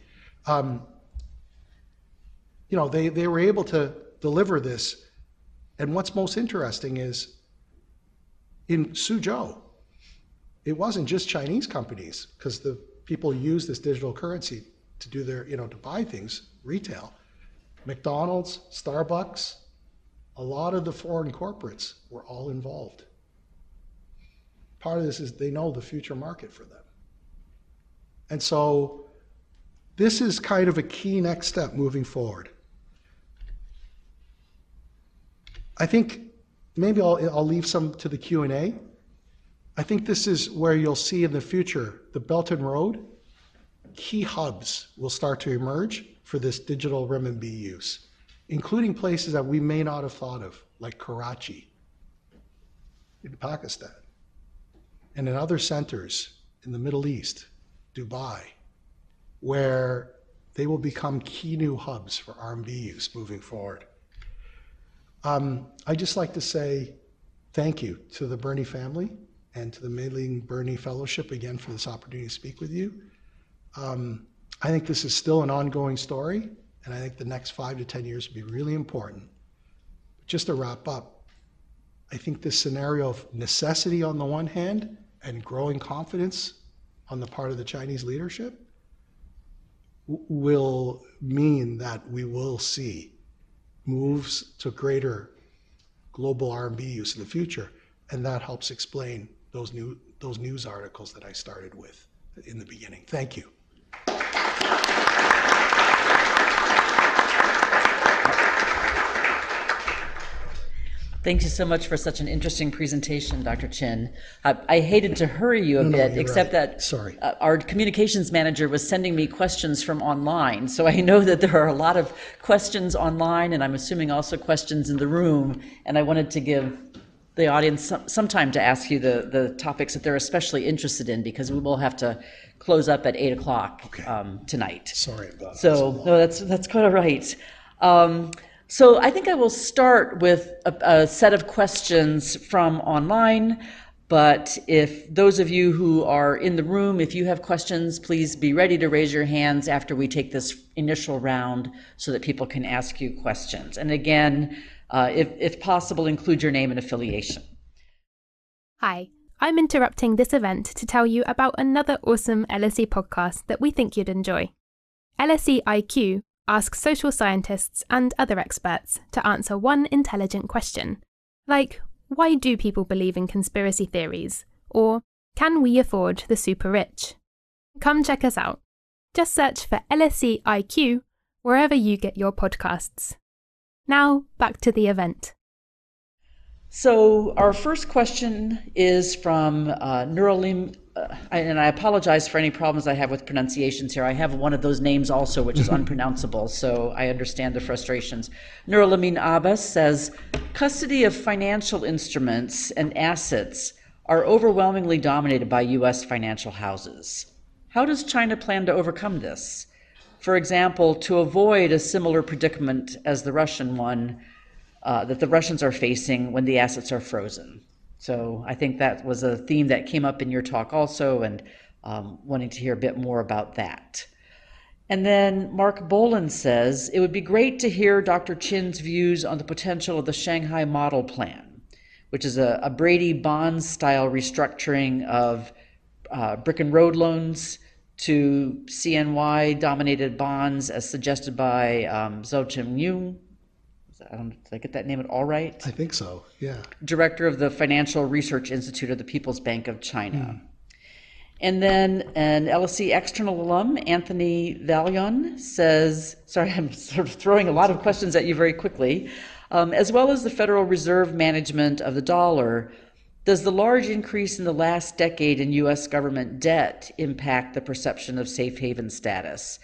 You know, they were able to deliver this. And what's most interesting is in Suzhou, it wasn't just Chinese companies, because the people use this digital currency to do their, you know, to buy things, retail. McDonald's, Starbucks, a lot of the foreign corporates were all involved. Part of this is they know the future market for them. And so this is kind of a key next step moving forward. I think maybe I'll leave some to the Q&A. I think this is where you'll see in the future, the Belt and Road, key hubs will start to emerge for this digital renminbi use, including places that we may not have thought of, like Karachi in Pakistan, and in other centers in the Middle East, Dubai, where they will become key new hubs for RMB use moving forward. I'd just like to say thank you to the Birney family and to the Mei-Ling Birney Fellowship again for this opportunity to speak with you. I think this is still an ongoing story, and I think the next 5 to 10 years will be really important. But just to wrap up, I think this scenario of necessity on the one hand and growing confidence on the part of the Chinese leadership will mean that we will see moves to greater global RMB use in the future, and that helps explain those news articles that I started with in the beginning. Thank you. Thank you so much for such an interesting presentation, Dr. Chin. I hated to hurry you a bit, except right. That sorry. Our communications manager was sending me questions from online. So I know that there are a lot of questions online, and I'm assuming also questions in the room. And I wanted to give the audience some time to ask you the topics that they're especially interested in, because we will have to close up at 8 o'clock okay. Tonight. Sorry about that. So no, that's quite all right. So I think I will start with a set of questions from online, but if those of you who are in the room, if you have questions, please be ready to raise your hands after we take this initial round so that people can ask you questions. And again, if possible, include your name and affiliation. Hi, I'm interrupting this event to tell you about another awesome LSE podcast that we think you'd enjoy. LSE IQ asks social scientists and other experts to answer one intelligent question, like why do people believe in conspiracy theories, or can we afford the super rich? Come check us out. Just search for LSE IQ wherever you get your podcasts. Now back to the event. So our first question is from Neuralink. And I apologize for any problems I have with pronunciations here. I have one of those names also, which is unpronounceable, so I understand the frustrations. Nouralameen Abbas says, custody of financial instruments and assets are overwhelmingly dominated by U.S. financial houses. How does China plan to overcome this? For example, to avoid a similar predicament as the Russian one that the Russians are facing when the assets are frozen. So I think that was a theme that came up in your talk also, and wanting to hear a bit more about that. And then Mark Boland says, it would be great to hear Dr. Chin's views on the potential of the Shanghai Model Plan, which is a Brady Bonds style restructuring of brick and road loans to CNY dominated bonds as suggested by Zhou Chim Yung. Did I get that name at all right? I think so, yeah. Director of the Financial Research Institute of the People's Bank of China. And then an LSE external alum, Anthony Valion, says, sorry, I'm sort of throwing a lot of questions at you very quickly, as well as the Federal Reserve management of the dollar, does the large increase in the last decade in U.S. government debt impact the perception of safe haven status?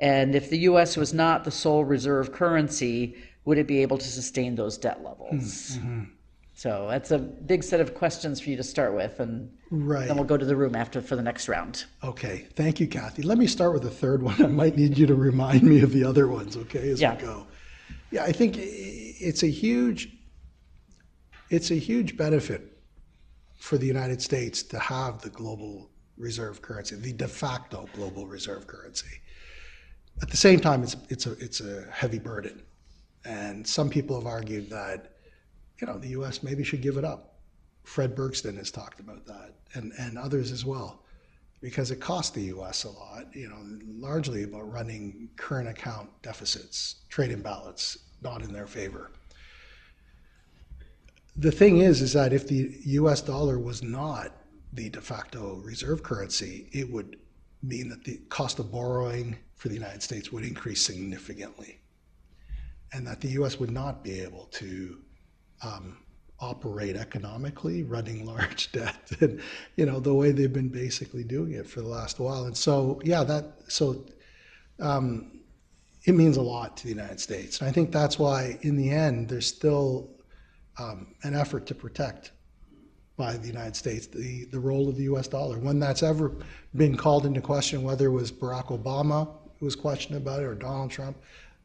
And if the U.S. was not the sole reserve currency, would it be able to sustain those debt levels? Mm-hmm. So that's a big set of questions for you to start with, and right. Then we'll go to the room after for the next round. Okay, thank you, Kathy. Let me start with the third one. I might need you to remind me of the other ones, okay, as we go. Yeah, I think it's a huge benefit for the United States to have the global reserve currency, the de facto global reserve currency. At the same time, it's a heavy burden. And some people have argued that, you know, the U.S. maybe should give it up. Fred Bergston has talked about that, and others as well, because it costs the U.S. a lot, you know, largely about running current account deficits, trade imbalance, not in their favor. The thing is that if the U.S. dollar was not the de facto reserve currency, it would mean that the cost of borrowing for the United States would increase significantly, and that the U.S. would not be able to operate economically, running large debt, and you know the way they've been basically doing it for the last while. And so, yeah, it means a lot to the United States, and I think that's why, in the end, there's still an effort to protect by the United States the role of the U.S. dollar, one that's ever been called into question, whether it was Barack Obama who was questioned about it or Donald Trump.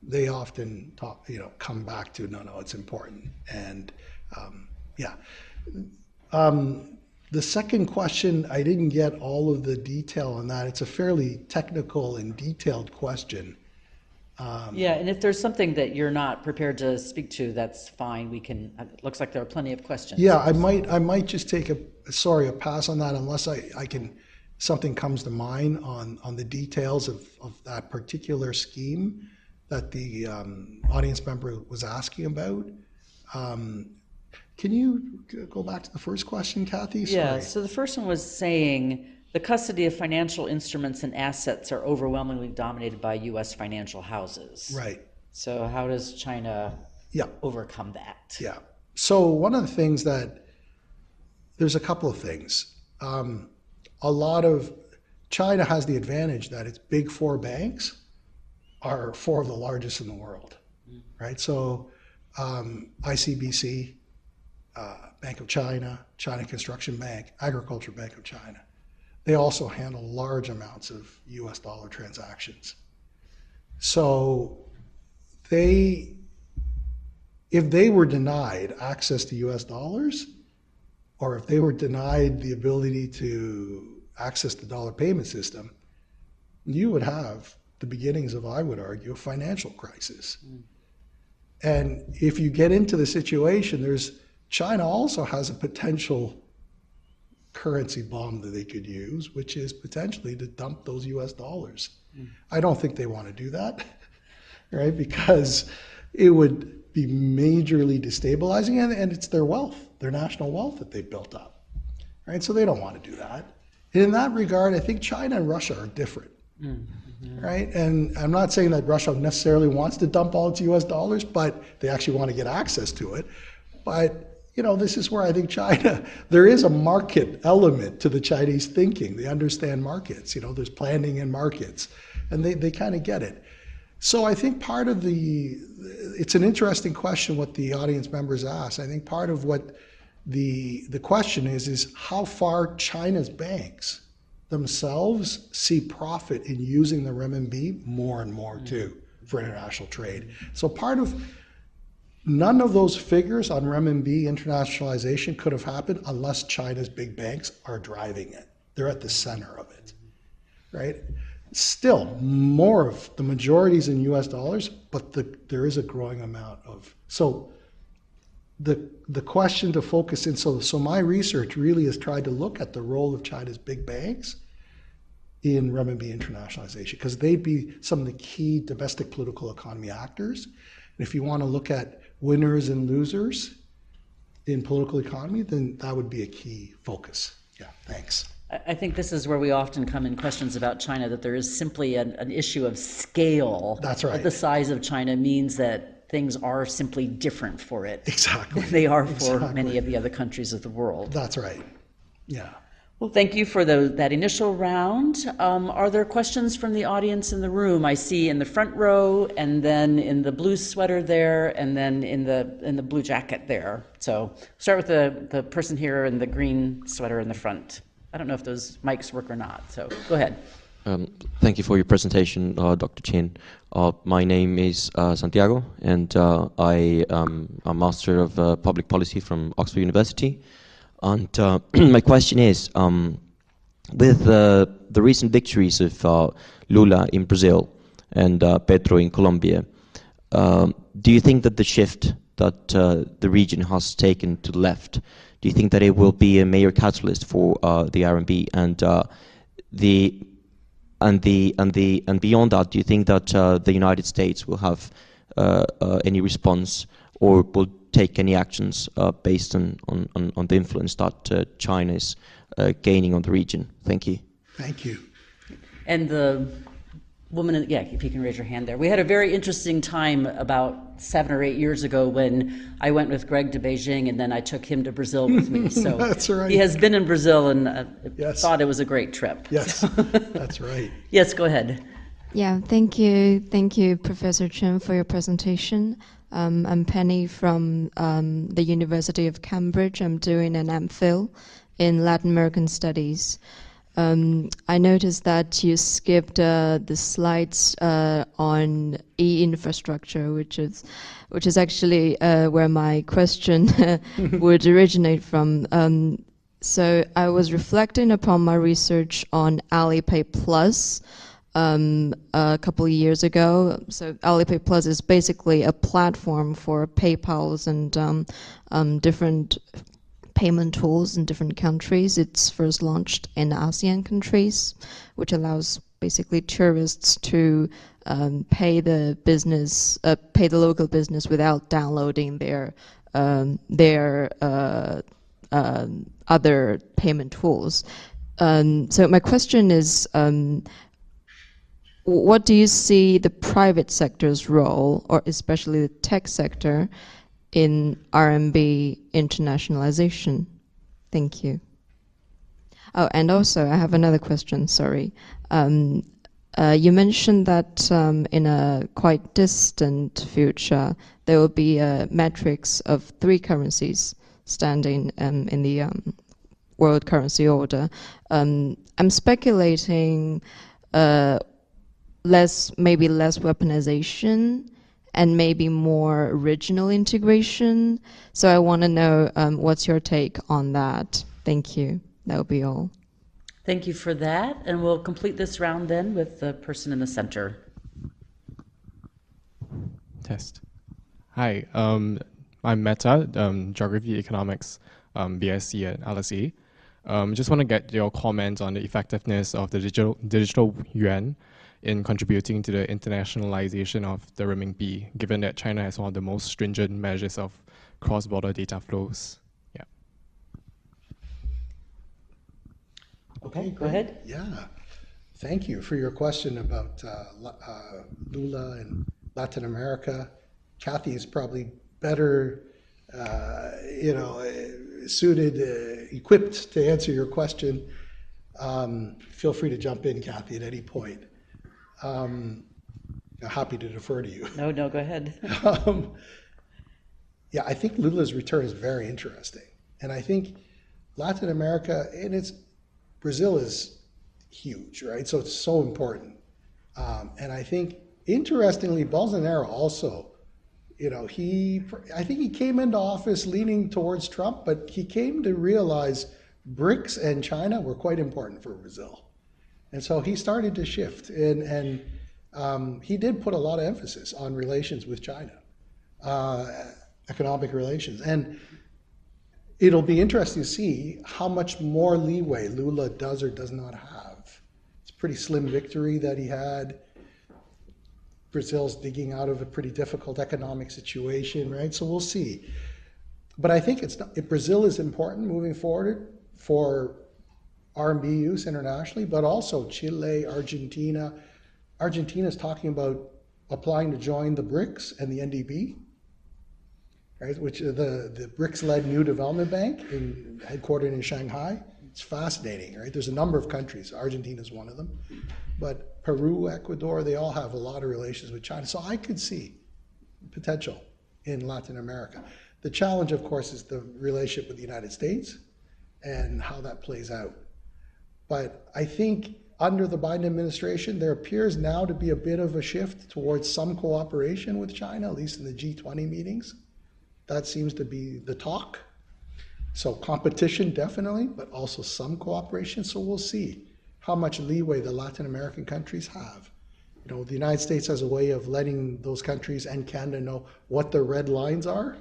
They often talk, you know, come back to, no, it's important. And the second question, I didn't get all of the detail on that. It's a fairly technical and detailed question. And if there's something that you're not prepared to speak to, that's fine. We can, it looks like there are plenty of questions. Yeah, I might just take a pass on that unless I can, something comes to mind on the details of that particular scheme that the audience member was asking about. Can you go back to the first question, Kathy? Sorry. Yeah, so the first one was saying the custody of financial instruments and assets are overwhelmingly dominated by US financial houses. Right. So how does China overcome that? Yeah, so one of the things that, there's a couple of things. A lot of, China has the advantage that its big four banks are four of the largest in the world, right? So ICBC, Bank of China, China Construction Bank, Agriculture Bank of China, they also handle large amounts of US dollar transactions. So if they were denied access to US dollars, or if they were denied the ability to access the dollar payment system, you would have the beginnings of, I would argue, a financial crisis. And if you get into the situation, China also has a potential currency bomb that they could use, which is potentially to dump those US dollars. I don't think they want to do that, right? Because it would be majorly destabilizing, and it's their wealth, their national wealth that they've built up, right? So they don't want to do that. And in that regard, I think China and Russia are different. Right? And I'm not saying that Russia necessarily wants to dump all its US dollars, but they actually want to get access to it. But, you know, this is where I think China, there is a market element to the Chinese thinking. They understand markets, you know, there's planning in markets, and they kind of get it. So I think part of it's an interesting question what the audience members asked. I think part of what the question is how far China's banks themselves see profit in using the renminbi more and more too for international trade. So part of None of those figures on renminbi internationalization could have happened unless China's big banks are driving it. They're at the center of it, right? Still, more of the majorities in U.S. dollars, but there is a growing amount of. So the question to focus in, so my research really has tried to look at the role of China's big banks in renminbi internationalization, because they'd be some of the key domestic political economy actors. And if you want to look at winners and losers in political economy, then that would be a key focus. Yeah, thanks. I think this is where we often come in questions about China, that there is simply an issue of scale. That's right. But the size of China means that things are simply different for it. Exactly. Than they are for many of the other countries of the world. That's right. Yeah. Well, thank you for that initial round. Are there questions from the audience in the room? I see in the front row, and then in the blue sweater there, and then in the blue jacket there. So start with the person here in the green sweater in the front. I don't know if those mics work or not, so go ahead. Thank you for your presentation, Dr. Chin. My name is Santiago, and I am a Master of Public Policy from Oxford University. And my question is, with the recent victories of Lula in Brazil and Petro in Colombia, do you think that the shift that the region has taken to the left, do you think that it will be a major catalyst for the RMB and beyond that? Do you think that the United States will have any response or will take any actions based on the influence that China is gaining on the region? Thank you. Thank you. And the woman, if you can raise your hand there. We had a very interesting time about 7 or 8 years ago when I went with Greg to Beijing, and then I took him to Brazil with me. So that's right. He has been in Brazil, and thought it was a great trip. Yes, that's right. Yes, go ahead. Yeah, thank you. Thank you, Professor Chen, for your presentation. I'm Penny from the University of Cambridge. I'm doing an MPhil in Latin American Studies. I noticed that you skipped the slides on e-infrastructure, which is actually where my question would originate from. So I was reflecting upon my research on Alipay Plus a couple of years ago. So Alipay Plus is basically a platform for PayPals and different payment tools in different countries. It's first launched in ASEAN countries, which allows basically tourists to pay the local business without downloading their other payment tools. So my question is, what do you see the private sector's role, or especially the tech sector, in RMB internationalization? Thank you. Oh, and also I have another question, sorry. You mentioned that in a quite distant future, there will be a matrix of three currencies standing in the world currency order. I'm speculating maybe less weaponization, and maybe more regional integration. So I want to know what's your take on that? Thank you. That will be all. Thank you for that. And we'll complete this round then with the person in the center. Test. Hi, I'm Meta, Geography Economics, BSc at LSE. Just want to get your comments on the effectiveness of the digital yuan in contributing to the internationalization of the renminbi, given that China has one of the most stringent measures of cross-border data flows. Yeah. Okay, go ahead. Yeah, thank you for your question about Lula and Latin America. Kathy is probably better, suited, equipped to answer your question. Feel free to jump in, Kathy, at any point. I'm happy to defer to you. No, go ahead. Yeah, I think Lula's return is very interesting. And I think Latin America, and Brazil is huge, right? So it's so important. And I think, interestingly, Bolsonaro also you know, I think he came into office leaning towards Trump, but he came to realize BRICS and China were quite important for Brazil. And so he started to shift, and he did put a lot of emphasis on relations with China, economic relations. And it'll be interesting to see how much more leeway Lula does or does not have. It's a pretty slim victory that he had. Brazil's digging out of a pretty difficult economic situation, right? So we'll see. But I think Brazil is important moving forward for RMB use internationally, but also Chile, Argentina. Argentina's talking about applying to join the BRICS and the NDB, right? Which are the BRICS-led new development bank headquartered in Shanghai. It's fascinating, right? There's a number of countries. Argentina's one of them. But Peru, Ecuador, they all have a lot of relations with China. So I could see potential in Latin America. The challenge, of course, is the relationship with the United States and how that plays out. But I think under the Biden administration, there appears now to be a bit of a shift towards some cooperation with China, at least in the G20 meetings. That seems to be the talk. So competition, definitely, but also some cooperation. So we'll see how much leeway the Latin American countries have. You know, the United States has a way of letting those countries and Canada know what the red lines are.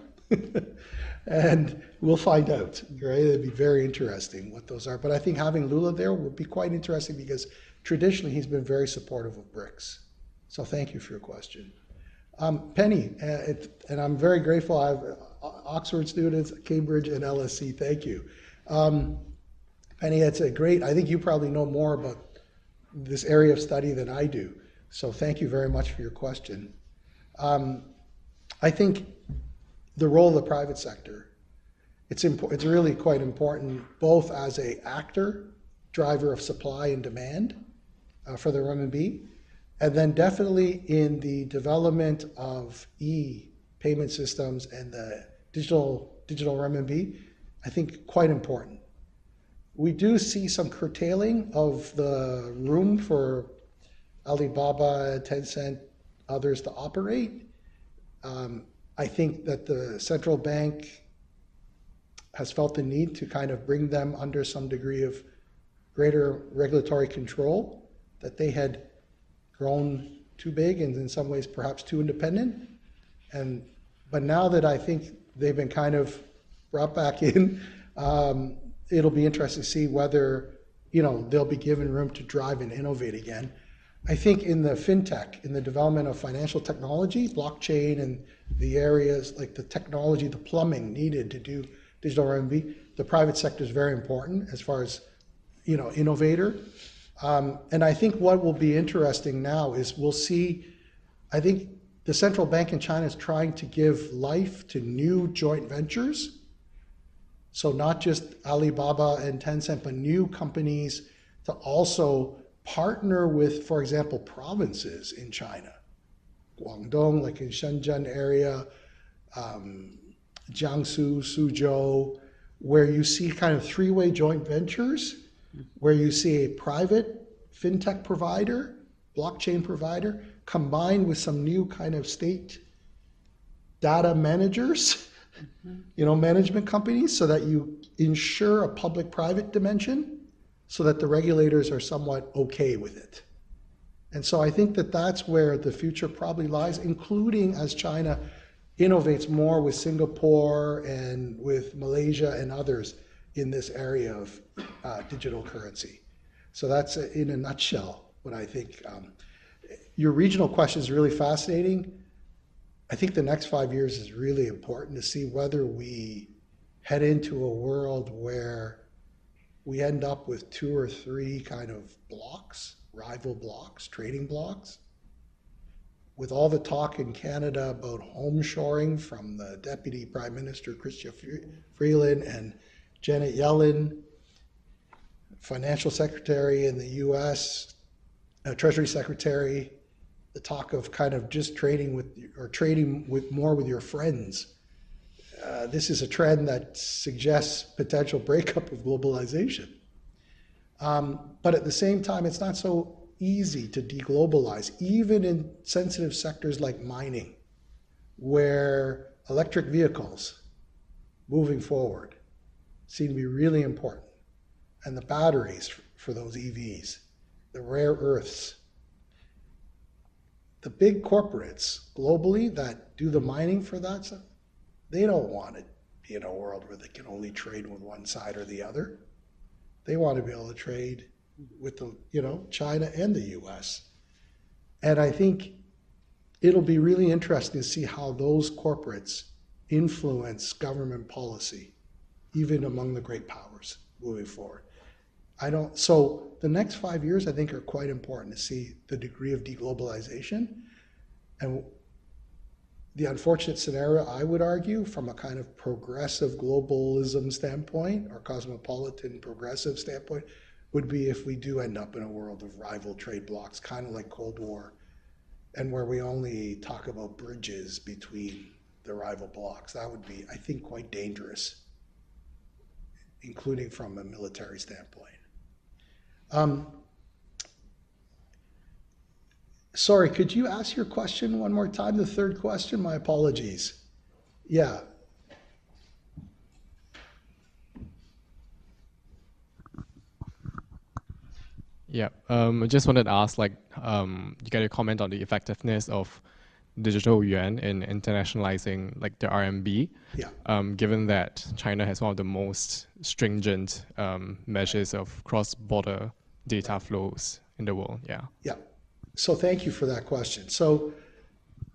And we'll find out, right? It'd be very interesting what those are. But I think having Lula there will be quite interesting because traditionally he's been very supportive of BRICS. So thank you for your question. Penny, and I'm very grateful. I have Oxford students, Cambridge, and LSE. Thank you. Penny, it's a great, I think you probably know more about this area of study than I do. So thank you very much for your question. I think the role of the private sector, it's really quite important, both as an actor, driver of supply and demand for the renminbi, and then definitely in the development of e-payment systems and the digital renminbi, I think quite important. We do see some curtailing of the room for Alibaba, Tencent, others to operate. I think that the central bank has felt the need to kind of bring them under some degree of greater regulatory control, that they had grown too big and in some ways perhaps too independent. But now that I think they've been kind of brought back in, it'll be interesting to see whether, you know, they'll be given room to drive and innovate again. I think in the fintech, in the development of financial technology, blockchain, and the areas like the technology, the plumbing needed to do digital RMB, the private sector is very important as far as, you know, innovator. And I think what will be interesting now is we'll see, I think the central bank in China is trying to give life to new joint ventures. So not just Alibaba and Tencent, but new companies to also partner with, for example, provinces in China, Guangdong, like in Shenzhen area, Jiangsu, Suzhou, where you see kind of three-way joint ventures, where you see a private fintech provider, blockchain provider, combined with some new kind of state data managers, you know, management companies, so that you ensure a public-private dimension, so that the regulators are somewhat okay with it. And so I think that that's where the future probably lies, including as China innovates more with Singapore and with Malaysia and others in this area of digital currency. So that's in a nutshell what I think. Your regional question is really fascinating. I think the next 5 years is really important to see whether we head into a world where we end up with 2 or 3 kind of blocks, rival blocks, trading blocks. With all the talk in Canada about home shoring from the Deputy Prime Minister, Chrystia Freeland, and Janet Yellen, Financial Secretary in the US, Treasury Secretary, the talk of kind of just trading more with your friends. This is a trend that suggests potential breakup of globalization. But at the same time, it's not so easy to deglobalize, even in sensitive sectors like mining, where electric vehicles moving forward seem to be really important, and the batteries for those EVs, the rare earths. The big corporates globally that do the mining for that stuff, they don't want to be in a world where they can only trade with one side or the other. They want to be able to trade with the, you know, China and the US. And I think it'll be really interesting to see how those corporates influence government policy, even among the great powers moving forward. So the next 5 years, I think, are quite important to see the degree of deglobalization. And the unfortunate scenario, I would argue, from a kind of progressive globalism standpoint or cosmopolitan progressive standpoint, would be if we do end up in a world of rival trade blocs, kind of like Cold War, and where we only talk about bridges between the rival blocs. That would be, I think, quite dangerous, including from a military standpoint. Sorry, could you ask your question one more time, the third question? My apologies. Yeah. Yeah, I just wanted to ask, like, you got to comment on the effectiveness of digital yuan in internationalizing, like, the RMB, yeah. Given that China has one of the most stringent measures of cross-border data flows in the world, yeah. Yeah, so thank you for that question. So,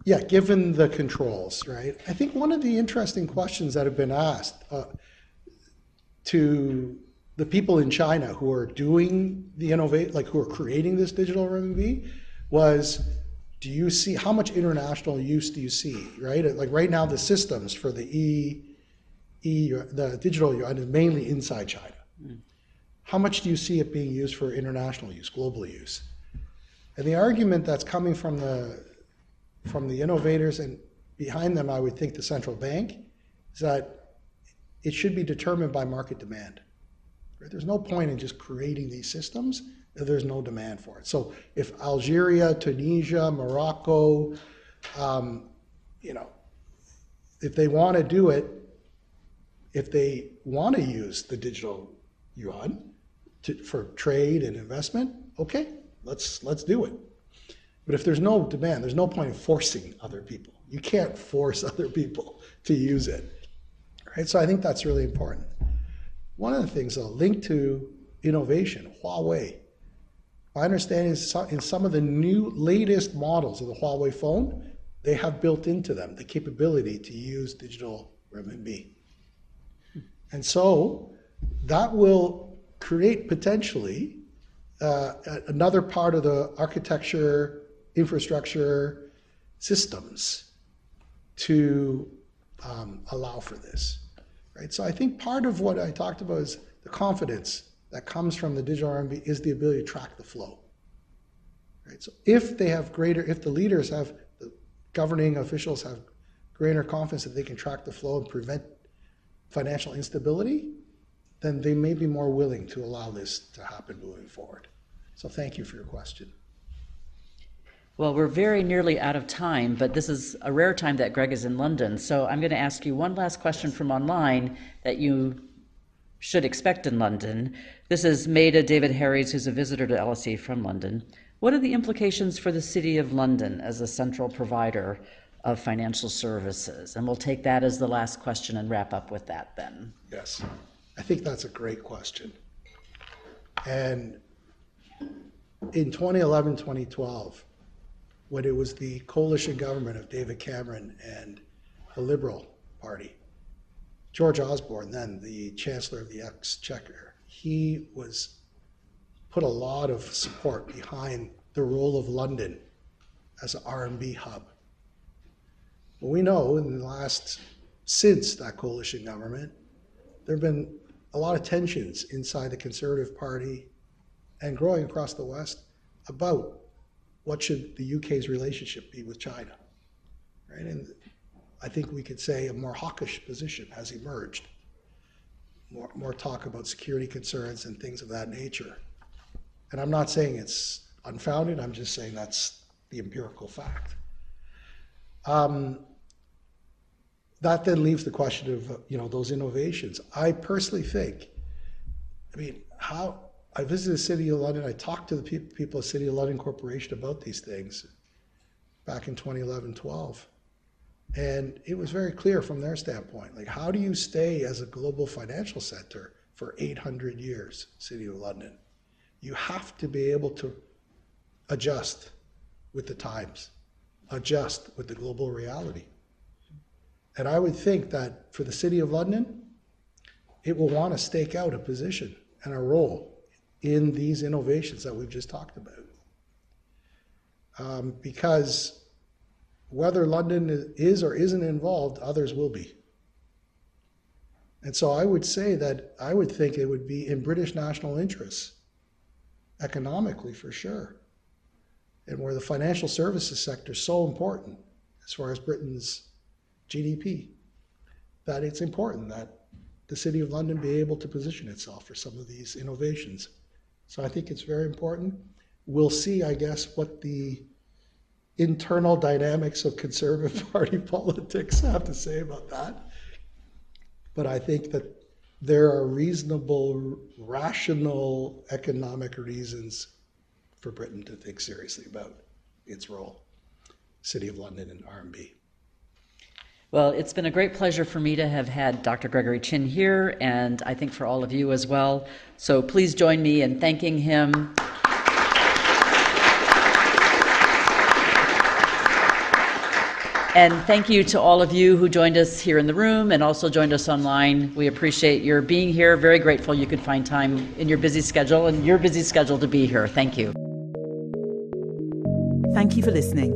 yeah, given the controls, right? I think one of the interesting questions that have been asked to the people in China who are doing the who are creating this digital RMB was, do you see, how much international use do you see, right? Like right now the systems for the the digital yuan is mainly inside China. Mm. How much do you see it being used for international use, global use? And the argument that's coming from the innovators, and behind them I would think the central bank, is that it should be determined by market demand. There's no point in just creating these systems if there's no demand for it. So if Algeria, Tunisia, Morocco, you know, if they want to do it, if they want to use the digital yuan for trade and investment, okay, let's do it. But if there's no demand, there's no point in forcing other people. You can't force other people to use it, right? So I think that's really important. One of the things, though, linked to innovation, Huawei. My understanding is in some of the new latest models of the Huawei phone, they have built into them the capability to use digital renminbi. And so that will create potentially another part of the architecture, infrastructure, systems to allow for this. Right? So I think part of what I talked about is the confidence that comes from the digital RMB is the ability to track the flow. Right? So if they have greater, if the leaders have, the governing officials have greater confidence that they can track the flow and prevent financial instability, then they may be more willing to allow this to happen moving forward. So thank you for your question. Well, we're very nearly out of time, but this is a rare time that Greg is in London. So I'm going to ask you one last question from online that you should expect in London. This is Maida David Harries, who's a visitor to LSE from London. What are the implications for the City of London as a central provider of financial services? And we'll take that as the last question and wrap up with that then. Yes, I think that's a great question. And in 2011, 2012, when it was the coalition government of David Cameron and the Liberal Party, George Osborne, then the Chancellor of the Exchequer, he was put a lot of support behind the role of London as an RMB hub. But we know in the last, since that coalition government, there have been a lot of tensions inside the Conservative Party and growing across the West about what should the UK's relationship be with China, right? And I think we could say a more hawkish position has emerged, more talk about security concerns and things of that nature. And I'm not saying it's unfounded, I'm just saying that's the empirical fact. that then leaves the question of, those innovations. I personally think, I visited the City of London, I talked to the people of the City of London Corporation about these things back in 2011-12. And it was very clear from their standpoint, like, how do you stay as a global financial center for 800 years, City of London? You have to be able to adjust with the times, adjust with the global reality. And I would think that for the City of London, it will want to stake out a position and a role in these innovations that we've just talked about. Because whether London is or isn't involved, others will be. And so I would say that I would think it would be in British national interests, economically for sure, and where the financial services sector is so important as far as Britain's GDP, that it's important that the City of London be able to position itself for some of these innovations. So I think it's very important. We'll see, I guess, what the internal dynamics of Conservative Party politics have to say about that. But I think that there are reasonable, rational economic reasons for Britain to think seriously about its role, City of London and RMB. Well, it's been a great pleasure for me to have had Dr. Gregory Chin here, and I think for all of you as well. So please join me in thanking him. And thank you to all of you who joined us here in the room and also joined us online. We appreciate your being here. Very grateful you could find time in your busy schedule and your busy schedule to be here. Thank you. Thank you for listening.